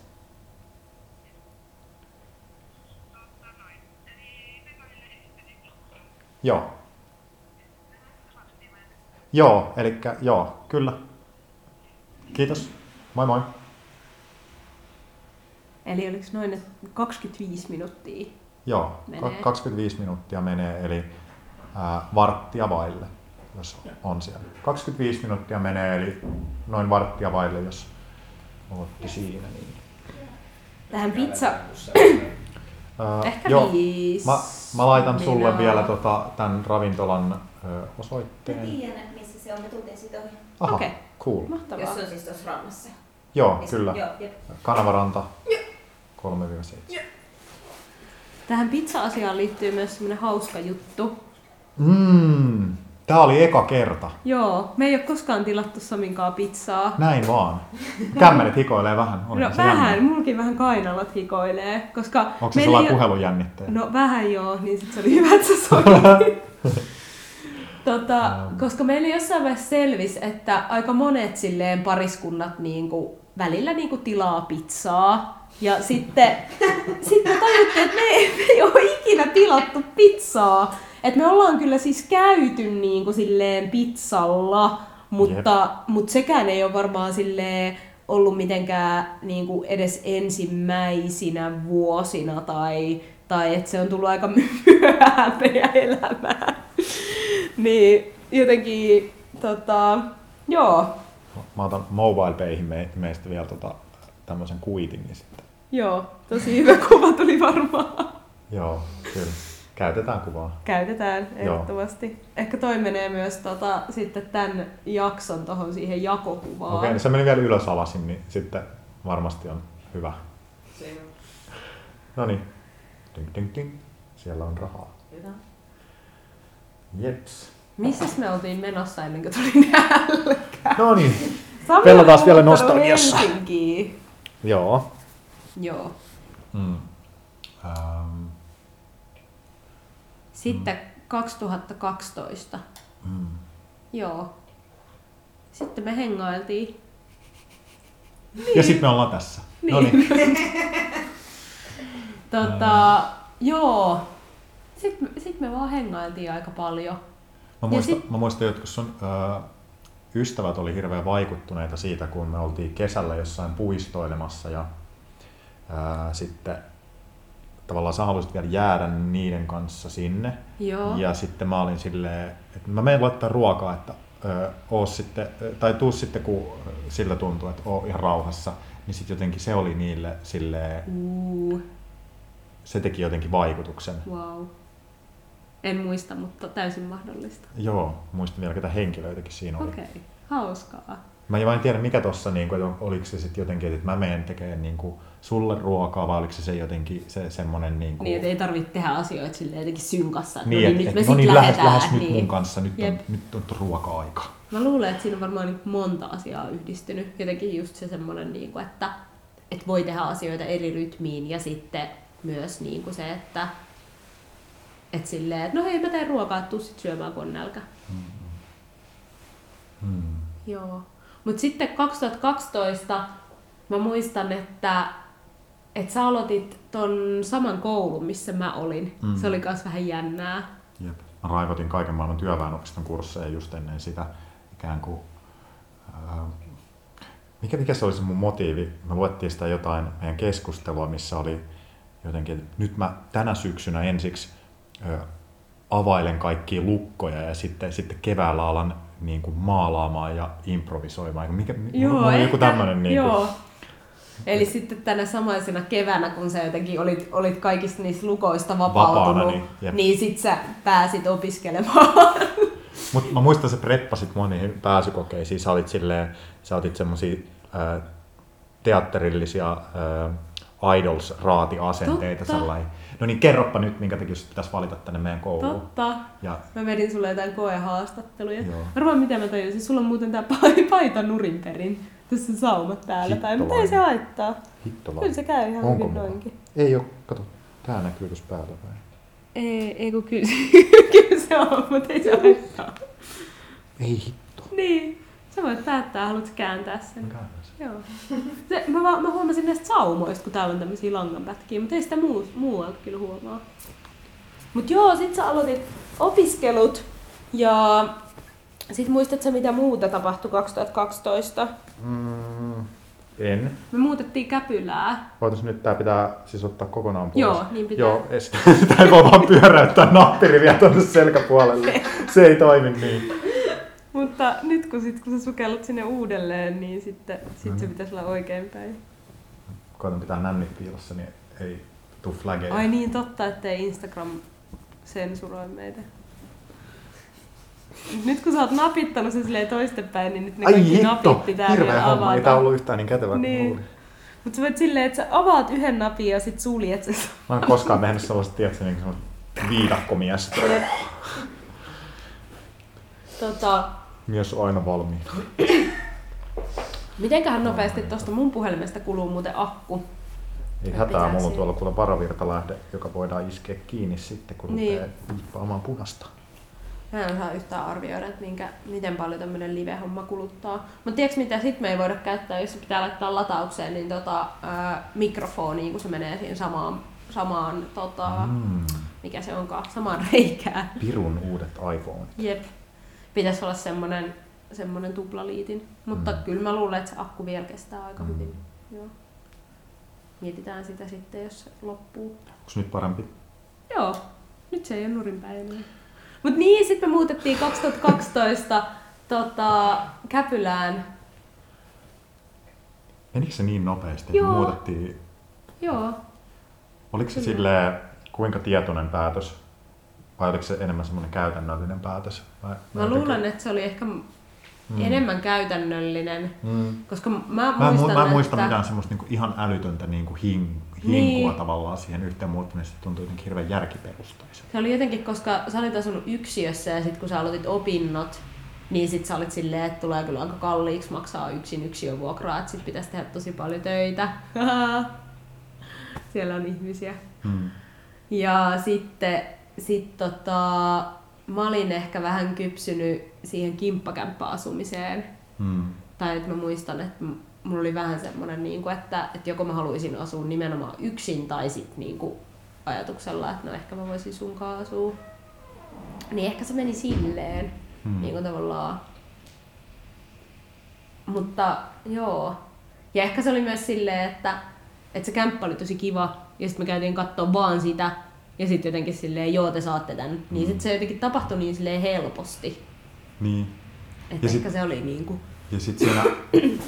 Joo. Joo, elikkä joo, kyllä. Kiitos. Moi moi. Eli oliko noin 25 minuuttia? Joo, menee. 25 minuuttia menee, eli varttia vaille, jos on siellä. 25 minuuttia menee, eli noin varttia vaille, jos olette siinä. Niin. Tähän pizza. Ehkä joo, 5. Mä laitan sulle vielä tämän ravintolan osoitteen. Mä tiedän, missä se on. Me tultiin siitä ohi. Aha, okay. Cool. Mahtavaa. Jos se on siis tuossa rannassa. Joo, missä? Kyllä. Joo, Kanavaranta. Joo. 3-7. Tähän pizza-asiaan liittyy myös semmoinen hauska juttu. Tää oli eka kerta. Joo, me ei ole koskaan tilattu Saminkaan pizzaa. Näin vaan. Kämmenet hikoilee vähän. No vähän, mulkin vähän kainalat hikoilee. Koska onko se sellainen puhelujännittäjä? No vähän joo, niin sit se oli hyvä, että sä soitit. Koska meillä jossain vaiheessa selvisi, että aika monet silleen pariskunnat niinku välillä niinku tilaa pizzaa. Ja sitten me tajuttiin, että me ei ole ikinä tilattu pizzaa. Et me ollaan kyllä siis käyty niinku silleen pizzalla, mutta sekään ei ole varmaan silleen ollut mitenkään niin kuin edes ensimmäisinä vuosina tai että se on tullut aika myöhään meidän elämään. Niin jotenkin joo. Mä otan MobilePayhin meistä vielä tämmöisen kuitin niin sitten. Joo, tosi hyvä kuva tuli varmaan. Joo, kyllä. Käytetään kuvaa. Käytetään, ehdottomasti. Joo. Ehkä toi menee myös sitten tämän jakson tohon siihen jakokuvaan. Okei, niin se meni vielä ylös alasin, niin sitten varmasti on hyvä. Siinä. Noniin. Ding, ding, ding. Siellä on rahaa. Hyvä. Jeps. Missäs me oltiin menossa ennen kuin tuli nälkä? Noniin. Pelataan vielä nostalgiassa. Helsinkiin. Joo. Joo. Mm. Sitten 2012. Mm. Joo. Sitten me hengailtiin. Niin. Ja sitten me ollaan tässä. Niin. Noniin. Joo. Sitten me vaan hengailtiin aika paljon. Mä muistan jotkut sun ystävät oli hirveän vaikuttuneita siitä, kun me oltiin kesällä jossain puistoilemassa ja sitten tavallaan sä halusit vielä jäädä niiden kanssa sinne. Joo. Ja sitten mä olin silleen, että mä menen laittaa ruokaa, että tuu sitten kun sillä tuntuu, että oo ihan rauhassa. Niin sitten jotenkin se oli niille silleen, se teki jotenkin vaikutuksen. Wow. En muista, mutta täysin mahdollista. Joo, muistan vielä ketä henkilöitäkin siinä oli. Okei, hauskaa. Mä en vain tiedä mikä tossa, niin kuin, oliko se sitten jotenkin, että mä menen tekemään niin kuin sulle ruokaa, vai oliko se jotenkin se semmoinen... Niin, että ei tarvitse tehdä asioita silleen jotenkin synkassa. Niin, että lähes nyt mun kanssa, nyt on ruoka-aika. Mä luulen, että siinä on varmaan monta asiaa yhdistynyt. Jotenkin just se semmoinen, että voi tehdä asioita eri rytmiin, ja sitten myös se, että... Et silleen, että no hei, mä teen ruokaa, että tuu sit syömään, kun on nälkä. Mm. Joo. Mut sitten 2012 mä muistan, että sä aloitit ton saman koulun, missä mä olin. Mm. Se oli kans vähän jännää. Jep. Mä raivotin kaiken maailman työväenopiston kursseja just ennen sitä ikään kuin... Mikä se oli se mun motiivi? Me luettiin sitä jotain meidän keskustelua, missä oli jotenkin, että nyt mä tänä syksynä ensiksi availen kaikkia lukkoja ja sitten keväällä alan niin kuin maalaamaan ja improvisoimaan. Joku tämmöinen niin kuin... Eli sitten tänä samaisena keväänä, kun sä jotenkin olit kaikista niistä lukoista vapautunut, niin sit sä pääsit opiskelemaan. Mut mä muistan, sä preppasit mua niihin pääsykokeisiin. Sä otit semmosia teatterillisia idols-raatiasenteita. Sellainen. No niin, kerropa nyt, minkä takia pitäisi valita tänne meidän kouluun. Totta. Ja... Mä vedin sulle jotain koehaastatteluja. Arvoin, mitä mä tajusin. Sulla on muuten tää paita nurinperin. Tässä on saumat täällä. Tai mitä ei se haittaa? Hittolainen. Kyllä se käy ihan hyvin noinkin. Ei oo, kato. Tää näkyy tuossa päältä päin. Ei kun kyllä se on, mutta ei se haittaa. Ei hitto. Niin. Sä voit päättää, haluatko kääntää sen? Joo. Mä huomasin näistä saumoista, kun täällä on tämmöisiä langanpätkiä, mutta ei sitä muualta kyllä huomaa. Mut joo, sit sä aloitit opiskelut ja sit muistat sä mitä muuta tapahtui 2012? En. Me muutettiin Käpylää. Voitais nyt tää pitää siis ottaa kokonaan pois. Joo, niin pitää. Joo, sitä ei voi vaan pyöräyttää nappiriviä tuonne selkäpuolelle. Se ei toimi niin. Mutta nyt kun sä sukellut sinne uudelleen, niin sitten se pitäisi olla oikein päin. Koitan pitää nämmit piilossa, niin ei tuu flaggeja. Ai niin, totta, ettei Instagram sensuroi meitä. Nyt kun sä oot napittanut sen silleen toistepäin, niin nyt ne kaikki napit pitää vielä avata. Ai hitto, hirveä homma, ei tää ollut yhtään niin kätevää kuin mulle. Mut sä voit silleen, että sä avaat yhden napin ja sit suljet sen. Mä en koskaan tehnyt sellaista, tiedätkö, niin kuin viidakkomies. Mies on aina valmiina. Mitenköhän nopeasti tuosta mun puhelimesta kuluu muuten akku? Ei hätää, mulla on tuolla kuule varavirtalähde, joka voidaan iskeä kiinni sitten, kun rupeaa viippaamaan punasta. Mä en osaa yhtään arvioida, että miten paljon tämmönen live-homma kuluttaa. Mutta tiedätkö mitä, sit me ei voida käyttää, jos se pitää laittaa lataukseen, niin mikrofoniin, kun se menee siihen samaan mikä se onkaan, samaan reikään. Pirun uudet iPhoneit. Jep. Pitäisi olla semmoinen semmoinen tuplaliitin. Mutta kyllä mä luulen, että se akku vielä kestää aika hyvin. Joo. Mietitään sitä sitten, jos se loppuu. Onko nyt parempi? Joo, nyt se ei ole nurinpäinen. Mut niin, sitten me muutettiin 2012 Käpylään. Menikö se niin nopeasti? Joo. Me muutettiin. Joo. Oliko se silleen, kuinka tietoinen päätös? Vai oliko se enemmän semmoinen käytännöllinen päätös? Mä luulen, että se oli ehkä enemmän käytännöllinen. Koska mä muistan että... mitään semmoista niinku ihan älytöntä niinku hinkua tavallaan siihen yhteen muuttamiseen. Se tuntui jotenkin hirveän järkiperustaiselta. Se oli jotenkin, koska sä olit asunut yksiössä ja sit kun sä aloitit opinnot, niin sit sä olit silleen, että tulee kyllä aika kalliiksi maksaa yksin yksiövuokraa, että sit pitäisi tehdä tosi paljon töitä. Siellä on ihmisiä. Ja sitten mä olin ehkä vähän kypsynyt siihen kimppakämppäasumiseen. Tai että mä muistan, että mulla oli vähän semmoinen, että joko mä haluaisin asua nimenomaan yksin tai sitten ajatuksella, että no ehkä mä voisin sunkaan asua. Niin ehkä se meni silleen. Niinku tavallaan. Mutta joo. Ja ehkä se oli myös silleen, että se kämppä oli tosi kiva ja sitten me käytiin katsoa vaan sitä. Ja sitten jotenkin silleen, joo te saatte tän. Niin sitten se jotenkin tapahtui niin silleen helposti. Niin. Että ehkä se oli niinku. Ja sitten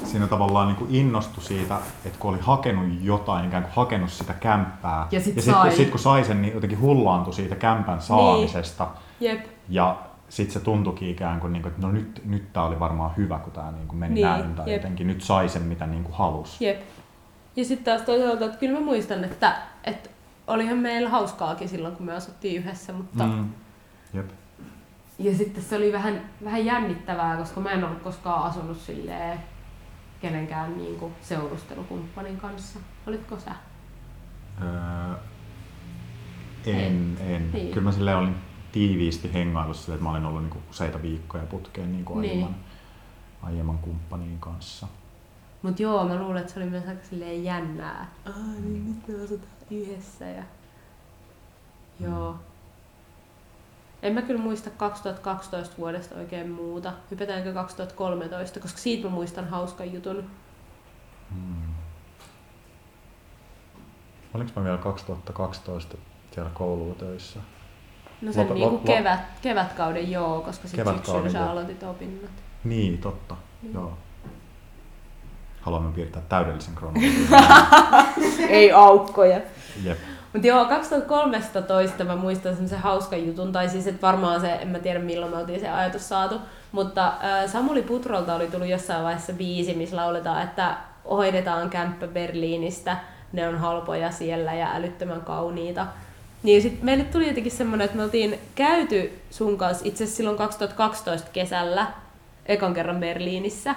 siinä tavallaan niinku innostui siitä, että kun oli hakenut jotain, ikään kuin hakenut sitä kämppää. Ja sitten kun sai sen, niin jotenkin hullaantui siitä kämpän saamisesta. Niin. Jep. Ja sitten se tuntuikin ikään kuin, että no nyt tää oli varmaan hyvä, kun tää meni näin. Tai jotenkin nyt sai sen, mitä halusi. Jep. Ja sitten taas toisaalta, että kyllä mä muistan, että olihan meillä hauskaakin silloin, kun me asuttiin yhdessä, mutta... Jep. Ja sitten se oli vähän jännittävää, koska mä en ollut koskaan asunut silleen kenenkään seurustelukumppanin kanssa. Olitko sä? En. Niin. Kyllä mä silleen olin tiiviisti hengailu silleen, että mä olin ollut useita viikkoja putkeen aiemman kumppanin kanssa. Mut joo, mä luulen, että se oli myös aika silleen jännää. Niin nyt me asutaan yhdessä ja... Joo. En mä kyllä muista 2012 vuodesta oikein muuta. Hypätäänkö 2013, koska siitä mä muistan hauskan jutun. Olinko mä vielä 2012 siellä kouluun töissä? No sen kevätkauden joo, koska sit syksyllä sä aloitit opinnot. Niin, totta. Niin. Joo. Haluamme piirtää täydellisen kronologian. Ei aukkoja. Jep. Mut joo, 2013 mä muistan semmoisen hauskan jutun, tai siis et varmaan se, en mä tiedä milloin me oltiin se ajatus saatu, mutta Samuli Putrolta oli tullut jossain vaiheessa biisi, missä lauletaan, että hoidetaan kämppä Berliinistä, ne on halpoja siellä ja älyttömän kauniita. Niin sit meille tuli jotenkin semmoinen, että me oltiin käyty sun kanssa itse asiassa silloin 2012 kesällä, ekan kerran Berliinissä.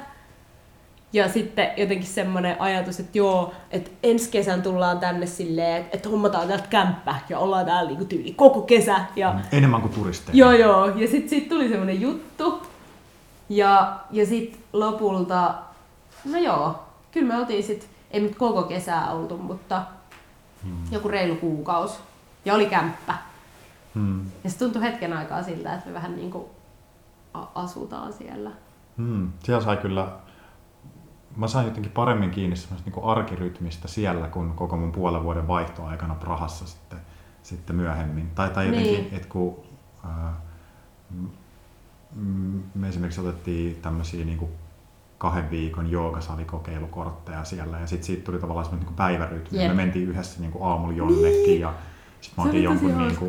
Ja sitten jotenkin semmoinen ajatus, että joo, että ensi kesän tullaan tänne silleen, että hommataan täältä kämppä ja ollaan täällä niinku tyyli koko kesä. Ja... Enemmän kuin turisteja. Joo. Ja sitten siitä tuli semmoinen juttu. Ja sitten lopulta, no joo, kyllä me oltiin sitten, ei nyt koko kesää oltu, mutta joku reilu kuukausi. Ja oli kämppä. Ja se tuntui hetken aikaa siltä, että me vähän niinku asutaan siellä. Siellä sai kyllä... Mä sain jotenkin paremmin kiinni semmoista niinku arkirytmistä siellä kuin koko mun puolen vuoden vaihtoaikana Prahassa sitten myöhemmin. Tai jotenkin, että kun me esimerkiksi otettiin tämmöisiä niinku 2 viikon joogasalikokeilukortteja siellä ja sitten siitä tuli tavallaan semmoinen niinku päivärytmi. Yep. Me mentiin yhdessä niinku aamulla jonnekin ja sitten mä otin jonkun niinku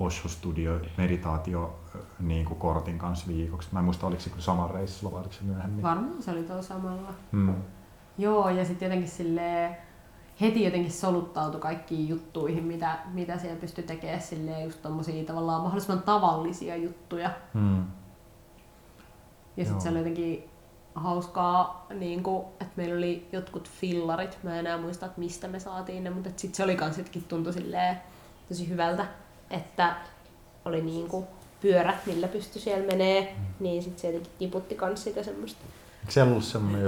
Osho-studio meditaatio niinku kortin kanssa viikoksi. Mä en muista, oliko se saman reissulla vai oliko se myöhemmin. Varmaan se oli tuolla samalla. Joo, ja sitten jotenkin silleen, heti jotenkin soluttautui kaikkiin juttuihin, mitä siellä pystyi tekemään silleen just tommosia tavallaan mahdollisimman tavallisia juttuja. Ja sitten se oli jotenkin hauskaa, että meillä oli jotkut fillarit. Mä en enää muista, että mistä me saatiin ne, mutta sitten se oli kans jotenkin tuntui silleen tosi hyvältä, että oli pyörät, millä pysty siellä menee, niin sitten se jotenkin tiputti kans sitä semmoista. Eikö siellä ollut semmoinen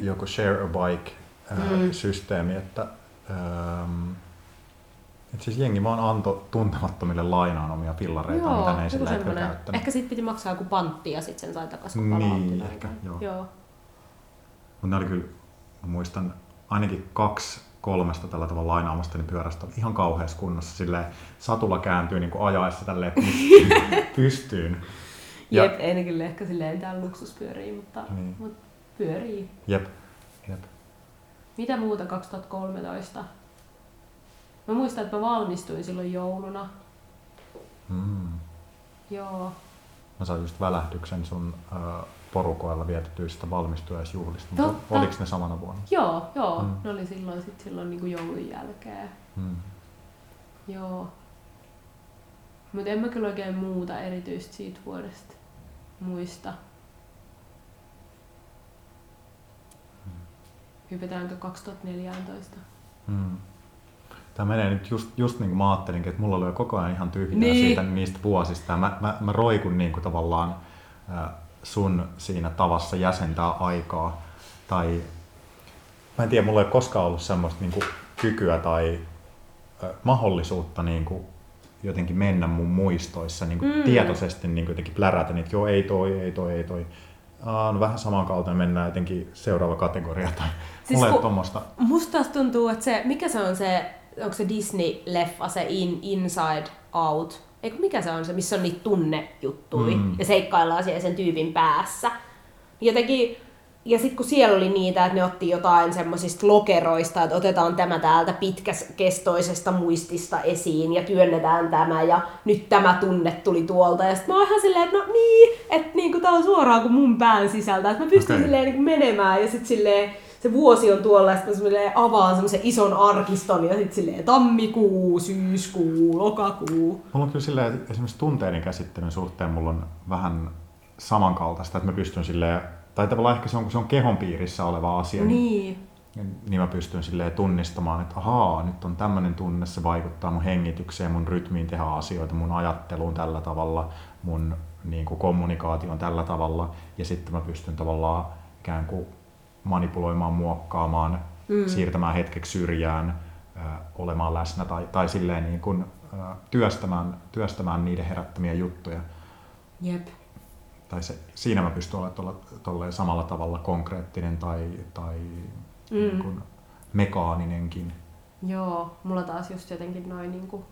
joku share a bike-systeemi, että Et siis jengi vaan antoi tuntemattomille lainaan omia pillareita, joo, mitä ne ei sillä hetkellä käyttänyt. Ehkä siitä piti maksaa joku pantti ja sitten sen sai takaisin palautin. Niin, ehkä, joo. Mutta ne oli kyllä, muistan, ainakin 2 kolmesta tällä tavalla lainaamastani pyörästä oli ihan kauheassa kunnossa. Silleen satula kääntyi niin kuin ajaessa tälleen pystyyn. Jep, ei ne kyllä ehkä silleen mitään luksuspyörii, mutta, niin, mutta pyörii. Jep. Mitä muuta 2013? Mä muistan, että mä valmistuin silloin jouluna. Joo. Mä sain just välähdyksen sun porukoilla vietetyistä valmistujaisjuhlista. Totta. Oliko ne samana vuonna? Joo. Ne oli silloin niin kuin joulun jälkeen. Joo. Mutta en mä kyllä oikein muuta erityisesti siitä vuodesta muista. Hypätäänkö 2014? Tämä menee nyt just niin kuin mä ajattelinkin, että mulla oli koko ajan ihan tyhjää siitä niistä vuosista. Mä roikun niin kuin tavallaan sun siinä tavassa jäsentää aikaa. Tai mä en tiedä, mulla ei koskaan ollut semmoista niin kuin kykyä tai mahdollisuutta niin kuin jotenkin mennä mun muistoissa niin kuin tietoisesti niin kuin jotenkin plärätä niitä, joo ei toi. No, vähän samaan kautta mennään jotenkin seuraava kategoria tai siis mulle tuommoista. Musta taas tuntuu, että se, mikä se on se, onko se Disney-leffa, se Inside Out, eikö mikä se on se, missä on niitä tunnejuttuja ja seikkaillaan siellä sen tyypin päässä. Jotenkin, ja sitten kun siellä oli niitä, että ne otti jotain semmoisista lokeroista, että otetaan tämä täältä pitkäkestoisesta muistista esiin ja työnnetään tämä ja nyt tämä tunne tuli tuolta. Ja sitten mä oon ihan silleen, että no niin, että niinku tää on suoraan kuin mun pään sisältä, että mä pystyn silleen niinku menemään ja sitten silleen se vuosi on tuolla ja sitten mä avaan semmoisen ison arkiston ja sitten silleen tammikuu, syyskuu, lokakuu. Mulla on kyllä silleen, että esimerkiksi tunteiden käsittelyn suhteen mulla on vähän samankaltaista, että mä pystyn silleen, tai tavallaan ehkä se on kehon piirissä oleva asia, niin mä pystyn silleen tunnistamaan, että ahaa, nyt on tämmöinen tunne, se vaikuttaa mun hengitykseen, mun rytmiin tehdä asioita, mun ajatteluun tällä tavalla, mun niin kuin kommunikaatioon tällä tavalla, ja sitten mä pystyn tavallaan ikään kuin manipuloimaan, muokkaamaan, siirtämään hetkeksi syrjään, olemaan läsnä tai silleen niin kuin, työstämään niiden herättämiä juttuja. Jep. Tai siinä mä pystyn olemaan samalla tavalla konkreettinen tai niin kuin mekaaninenkin. Joo, mulla taas just jotenkin noin niin kuin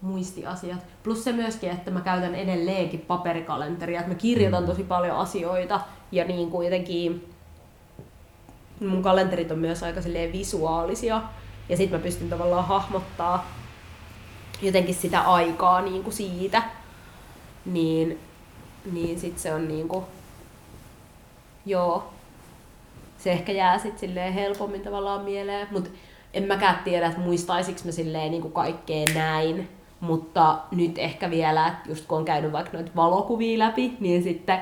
muistiasiat. Plus se myöskin, että mä käytän edelleenkin paperikalenteria, että mä kirjoitan tosi paljon asioita ja niin kuin jotenkin mun kalenterit on myös aika silleen visuaalisia ja sit mä pystyn tavallaan hahmottaa jotenkin sitä aikaa niin kuin siitä. Niin sit se on niinku, joo, se ehkä jää sit silleen helpommin tavallaan mieleen, mut en mäkään tiedä, että muistaisiks mä silleen niinku kaikkea näin, mutta nyt ehkä vielä, että just kun on käynyt vaikka noita valokuvia läpi, niin sitten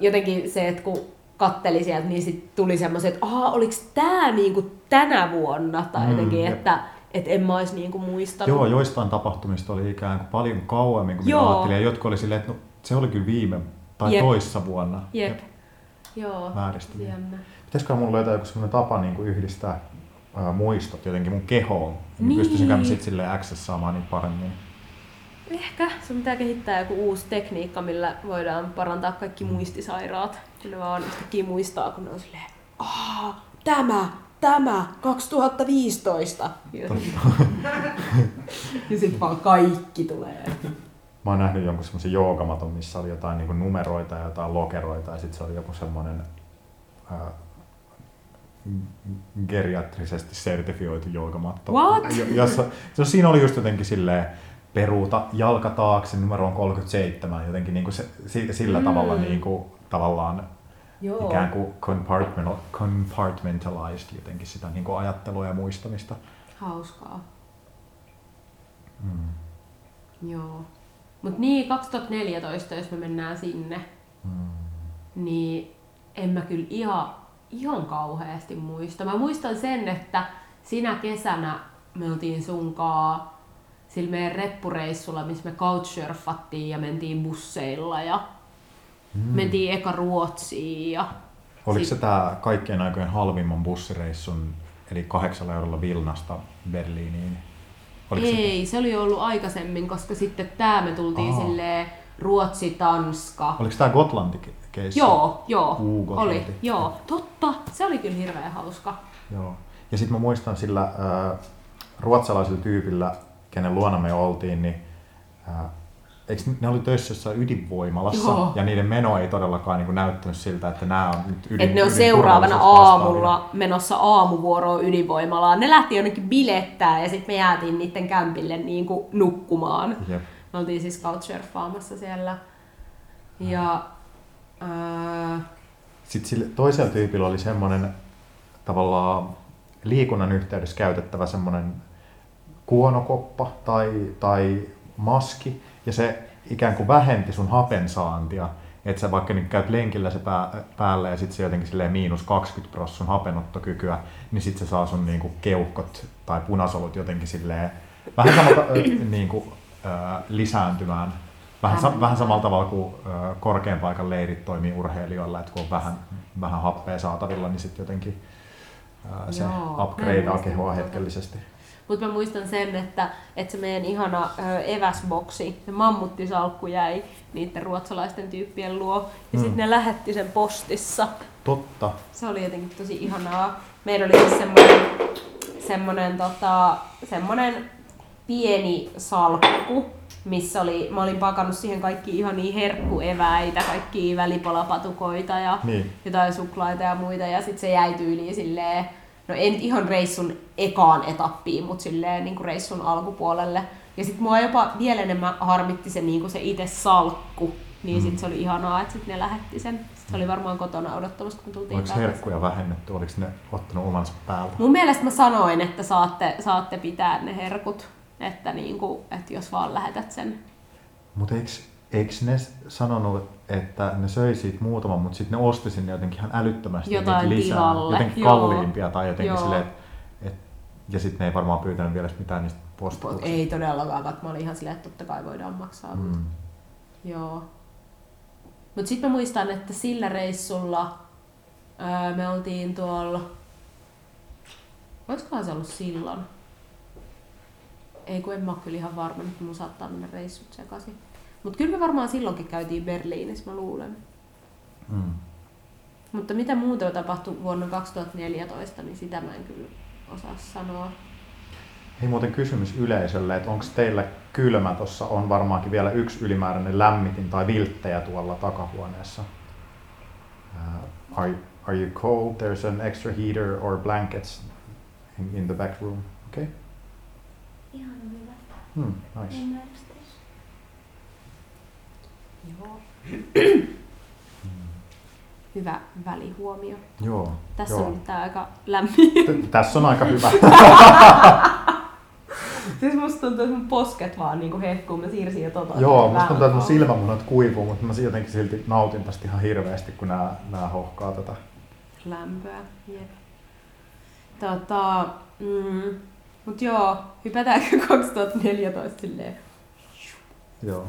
jotenkin se, että kun katteli sieltä, niin sit tuli semmoset, että oliks tää niinku tänä vuonna, tai jotenkin, että että en mä ois niinku muistanut. Joo, joistain tapahtumista oli ikään kuin paljon kauemmin kuin minä ajattelin. Ja jotkut oli silleen, että no, se oli kyllä viime tai toissa vuonna. Jep. Joo. Vääristyviä. Pitäisikö mulla löytää joku sellainen tapa niin kuin yhdistää muistot jotenkin mun kehoon? Niin. Pystyisinkö mä sit silleen accessaamaan niin paremmin? Ehkä. Se pitää kehittää joku uusi tekniikka, millä voidaan parantaa kaikki muistisairaat. Ne vaan yhtäkkiä muistaa, kun ne on silleen, Tämä 2015. Ja sitten vaan kaikki tulee. Mä oon nähnyt jonkun semmoisen joogamaton, missä oli jotain niinku numeroita ja jotain lokeroita ja sitten se oli joku semmoinen geriatrisesti sertifioitu joogamatto. What? Siinä oli just jotenkin silleen peruuta jalka taakse numeroon 37 jotenkin niinku sillä tavalla niinku tavallaan. Joo. Ikään kuin compartmentalized jotenkin sitä niin kuin ajattelua ja muistamista. Hauskaa. Joo. Mut niin, 2014, jos me mennään sinne, niin en mä kyllä ihan kauheasti muista. Mä muistan sen, että sinä kesänä me oltiin sunkaa sillä meidän reppureissulla, missä me couchsurfattiin ja mentiin busseilla ja mentiin eka Ruotsiin. Oliko se tää kaikkien aikojen halvimman bussireissun Eli 8 eurolla Vilnasta Berliiniin. Oliko ei, se oli ollut aikaisemmin, koska sitten tää me tultiin silleen Ruotsi, Tanska. Oliko tää Gotlanti-keissi? Joo, Gotlanti. Oli. Joo, totta. Se oli kyllä hirveän hauska. Joo. Ja sit mä muistan sillä ruotsalaisella tyypillä, kenen luona me oltiin, niin eikö ne oli töissä jossain ydinvoimalassa, joo, ja niiden meno ei todellakaan niin kuin näyttänyt siltä, että nämä on nyt ydin, et ne on seuraavana aamulla menossa aamuvuoroon ydinvoimalaan. Ne lähti jonnekin bilettään ja sitten me jäätiin niiden kämpille niin kuin nukkumaan. Jep. Me oltiin siis couchsurffaamassa siellä. Ja, sitten toisella tyypillä oli semmoinen tavallaan liikunnan yhteydessä käytettävä semmoinen kuonokoppa tai maski. Ja se ikään kuin vähenti sun hapensaantia, että sä vaikka nyt käyt lenkillä se päälle ja sit se jotenkin silleen -20% sun hapenottokykyä, niin sit se saa sun niinku keuhkot tai punasolut jotenkin silleen vähän samalta niinku lisääntymään. Vähän samalla tavalla kuin korkean paikan leirit toimii urheilijoilla, että kun on vähän happea saatavilla, niin sit jotenkin se upgradeaa kehoa hetkellisesti. Mutta mä muistan sen, että se meidän ihana eväsboksi, se mammuttisalkku jäi niiden ruotsalaisten tyyppien luo. Ja sitten ne lähetti sen postissa. Totta. Se oli jotenkin tosi ihanaa. Meillä oli siis semmonen pieni salkku, missä mä olin pakannut siihen kaikki ihania herkkueväitä, kaikki välipalapatukoita ja jotain suklaita ja muita. Ja sitten se jäi tyyliin silleen. No en ihan reissun ekaan etappiin, mutta silleen niin kuin reissun alkupuolelle. Ja sit mua jopa vielä enemmän harmitti se, niin kuin se itse salkku. Niin sit se oli ihanaa, että sit ne lähetti sen. Se oli varmaan kotona odottamassa, kun tultiin päälle. Oliko herkkuja vähennetty? Oliko ne ottanut omansa päältä? Mun mielestä mä sanoin, että saatte pitää ne herkut. Että, niin kuin, että jos vaan lähetät sen. Mut eikö ne sanonut, että ne söi siitä muutaman, mutta sitten ne osti sinne jotenkin ihan älyttömästi jotain lisää, tilalle. Jotenkin kalliimpia tai jotenkin silleen, ja sitten ne ei varmaan pyytänyt vielä mitään niistä postituksista. Ei todellakaan, vaikka mä olin ihan silleen, että totta kai voidaan maksaa. Mutta sitten mä muistan, että sillä reissulla me oltiin tuolla, olisikohan se ollut silloin? Ei kun en mä ole kyllä ihan varma, nyt mun saattaa mennä reissut sekaisin. Mutta kyllä me varmaan silloinkin käytiin Berliinissä, mä luulen. Mutta mitä muuta tapahtui vuonna 2014, niin sitä mä en kyllä osaa sanoa. Hei muuten kysymys yleisölle, että onko teillä kylmä tuossa? On varmaankin vielä yksi ylimääräinen lämmitin tai vilttejä tuolla takahuoneessa. Are you cold? There's an extra heater or blankets in the back room. Okay? Ihan hyvä. Nice. Joo. Hyvä välihuomio. Joo. Tässä on tää aika lämmin. Tässä on aika hyvä. Siis musta tuntuu, että mun posket vaan niinku hehkuu, mä siirsin jo tota. Joo, musta tuntuu, että mun silmämunat kuivuu, mutta mä jotenkin silti nautin tästä ihan hirveästi, kun nää hohkaa tätä lämpöä. Jep. Mut joo, hypätäänkö 2014 silleen? Joo.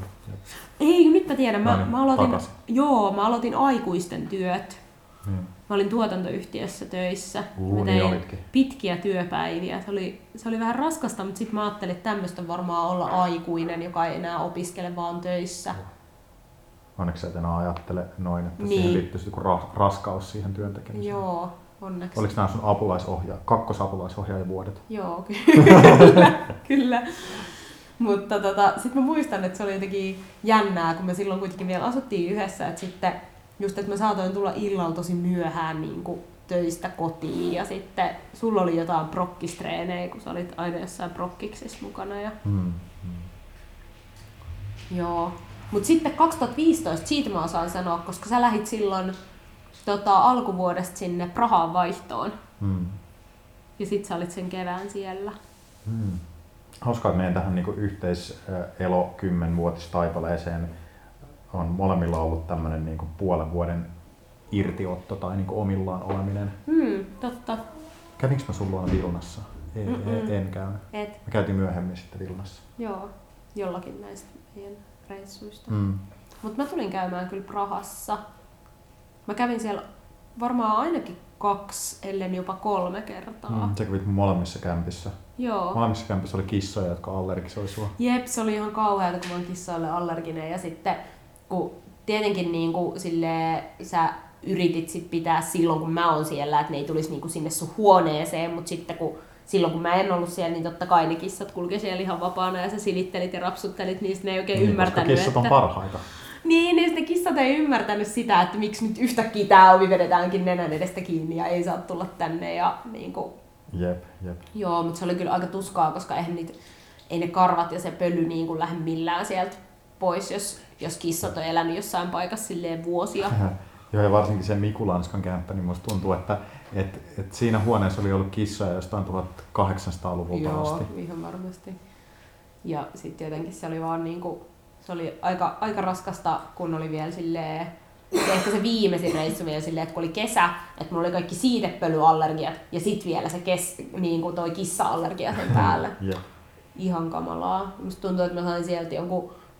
Ei, nyt mä tiedän. Mä aloitin aikuisten työt. Mä olin tuotantoyhtiössä töissä. Mä tein pitkiä työpäiviä. Se oli vähän raskasta, mutta sitten mä ajattelin, että tämmöistä on varmaan olla aikuinen, joka ei enää opiskele vaan töissä. Onneksi et enää ajattele noin, että siihen liittyy joku raskaus siihen työntekemiseen. Joo, onneksi. Oliko nämä sun kakkosapulaisohjaajavuodet? Joo, kyllä. Mutta sitten mä muistan, että se oli jotenkin jännää, kun me silloin kuitenkin vielä asuttiin yhdessä, että sitten just, että mä saatoin tulla illalla tosi myöhään niin kuin töistä kotiin ja sitten sulla oli jotain prokkistreenejä, kun sä olit aina jossain prokkiksessa mukana. Ja... Joo, mutta sitten 2015, siitä mä osaan sanoa, koska sä lähdit silloin alkuvuodesta sinne Prahaan vaihtoon ja sitten sä olit sen kevään siellä. Hauskaa, että meidän tähän niinku yhteiselo 10-vuotistaipaleeseen on molemmilla ollut tämmöinen niinku puolen vuoden irtiotto tai niinku omillaan oleminen. Totta. Kävinkö mä sun luona Vilnassa? En käynyt. Me käytiin myöhemmin sitten Vilnassa. Joo, jollakin näistä meidän reissuista. Mutta mä tulin käymään kyllä Prahassa. Mä kävin siellä varmaan ainakin 2, ellen jopa 3 kertaa. Sä kävit molemmissa kämpissä. Joo. Molemmissa kämpissä oli kissoja, jotka allergisoi sua. Jep, se oli ihan kauheata, kun mä oon kissoille allerginen. Ja sitten, kun tietenkin niin kuin, silleen, sä yritit sit pitää silloin, kun mä oon siellä, että ne ei tulisi niin kuin, sinne sun huoneeseen, mutta sitten kun silloin kun mä en ollut siellä, niin totta kai ne kissat kulkee siellä ihan vapaana ja sä silittelit ja rapsuttelit, niin ne ei oikein ymmärtänyt. Koska kissat on parhaita. Niin, niin sitten kissat ei ymmärtänyt sitä, että miksi nyt yhtäkkiä tää ovi vedetäänkin nenän edestä kiinni ja ei saa tulla tänne ja niinku. Jep. Joo, mutta se oli kyllä aika tuskaa, koska ei ne karvat ja se pöly niinku lähde millään sieltä pois, jos kissat on elänyt jossain paikassa silleen vuosia. Joo, ja varsinkin se Mikulanskan kämppä, niin musta tuntuu, että siinä huoneessa oli ollut kissoja jostain 1800-luvulta asti. Joo, ihan varmasti. Ja sitten jotenkin se oli vaan niinku, se oli aika raskasta, kun oli vielä silleen, ehkä se viimeisin reissu vielä silleen, että kun oli kesä, että mulla oli kaikki siitepölyallergiat ja sit vielä se niinku toi kissa-allergia sen päälle. Yeah. Ihan kamalaa. Musta tuntuu, että mä sain sieltä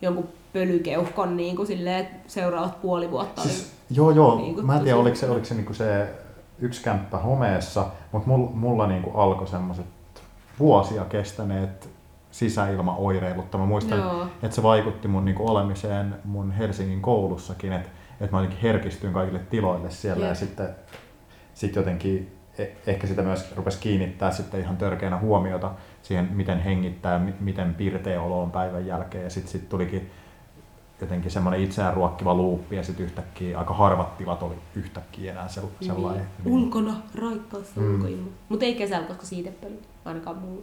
jonkun pölykeuhkon niinku silleen, seuraavat puoli vuotta. Siis, joo, niinku, mä en tiedä oliko se niinku se yksi kämppä homeessa, mutta mulla niinku alkoi semmoiset vuosia kestäneet sisäilmaoireilut. Mä muistan, että se vaikutti mun niinku olemiseen mun Helsingin koulussakin, että mä jotenkin herkistyin kaikille tiloille siellä. Jep. Ja sitten jotenkin ehkä sitä myös rupesi kiinnittää sitten ihan törkeänä huomiota siihen, miten hengittää, miten pirteä olo on päivän jälkeen. Ja sitten tulikin jotenkin semmoinen itseään ruokkiva luuppi ja sitten yhtäkkiä aika harvat tilat oli yhtäkkiä enää sellainen. Niin. Ulkona, raikkaassa ulkoilma. Mutta ei kesällä, koska siitepöly, ainakaan mulla.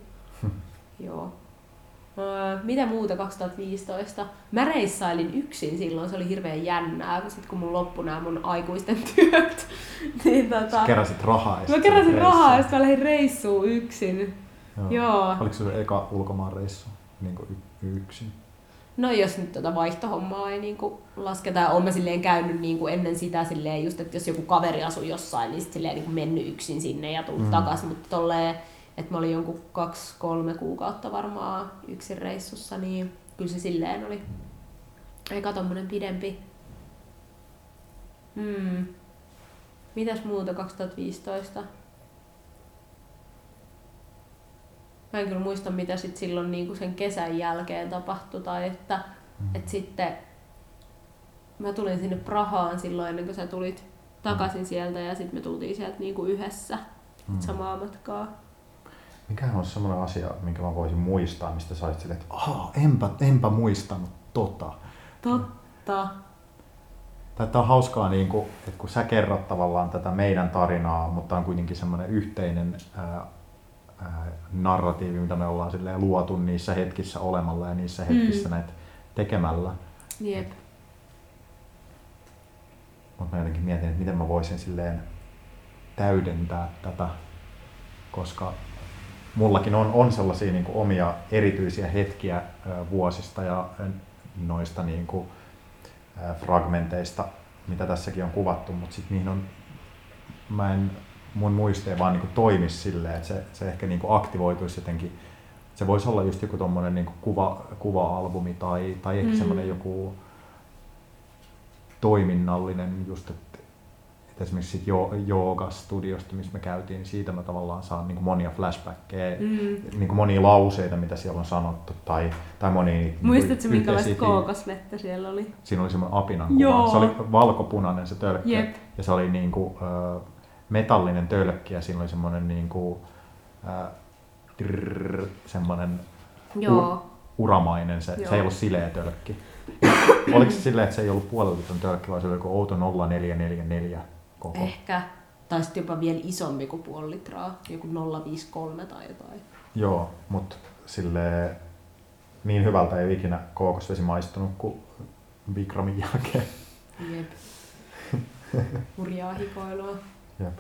Joo. Mitä muuta 2015? Mä reissailin yksin silloin, se oli hirveän jännää, kun mun loppui nämä mun aikuisten työt. Niin sä keräsit rahaa. Mä keräsin rahaa ja sitten mä lähdin reissuun yksin. Joo. Oliko se eka ulkomaan reissu niin kuin yksin? No jos nyt vaihtohommaa ei niin kuin lasketa, ja olen silleen käynyt niin kuin ennen sitä silleen just, että jos joku kaveri asui jossain, niin sitten niin mennyt yksin sinne ja tullut takaisin, mutta tolleen, että mä olin jonkun 2-3 kuukautta varmaan yksin reissussa, niin kyllä se silleen oli eka tommonen pidempi. Mitäs muuta 2015? Mä en kyllä muista, mitä sit silloin niinku sen kesän jälkeen tapahtui, tai että et sitten mä tulin sinne Prahaan silloin ennen kuin sä tulit takaisin sieltä, ja sitten me tultiin sieltä niinku yhdessä samaa matkaa. Mikähän on semmoinen asia, minkä mä voisin muistaa, mistä sä olit silleen, että enpä muistanut tota. Totta. Tää on hauskaa, niin kun, että kun sä kerrot tavallaan tätä meidän tarinaa, mutta on kuitenkin semmoinen yhteinen narratiivi, mitä me ollaan silleen luotu niissä hetkissä olemalla ja niissä hetkissä näitä tekemällä. Jep. Mutta mä jotenkin mietin, että miten mä voisin silleen täydentää tätä, koska mullakin on sellaisia niin kuin omia erityisiä hetkiä vuosista ja noista niin kuin fragmenteista, mitä tässäkin on kuvattu, mutta sitten niihin on, mun muisti ei vaan niin kuin toimi silleen, että se ehkä niin kuin aktivoituisi jotenkin. Se voisi olla just joku tommonen niin kuin kuva-albumi tai ehkä semmoinen joku toiminnallinen just, esimerkiksi joogastudiosta, missä me käytiin, siitä mä tavallaan saan niin kuin monia flashbackkejä, niin kuin monia lauseita, mitä siellä on sanottu, tai monia. Muistatko, minkälaista kookosvettä siellä oli? Siinä oli semmoinen apinan kuva. Joo. Se oli valkopunainen se tölkki, ja se oli niin kuin, metallinen tölkki, ja siinä oli semmoinen, niin kuin, semmoinen uramainen, se ei ollut sileä tölkki. Oliko se silleen, että se ei ollut puoleltuton tölkki, vai se oli joku outo 0444? Koko. Ehkä. Tai sitten jopa vielä isompi kuin puoli litraa, joku 0,53 tai jotain. Joo, mutta silleen niin hyvältä ei ikinä kookosvesi maistunut kuin Bigramin jälkeen. Jep. Hurjaa hikoilua. Jep.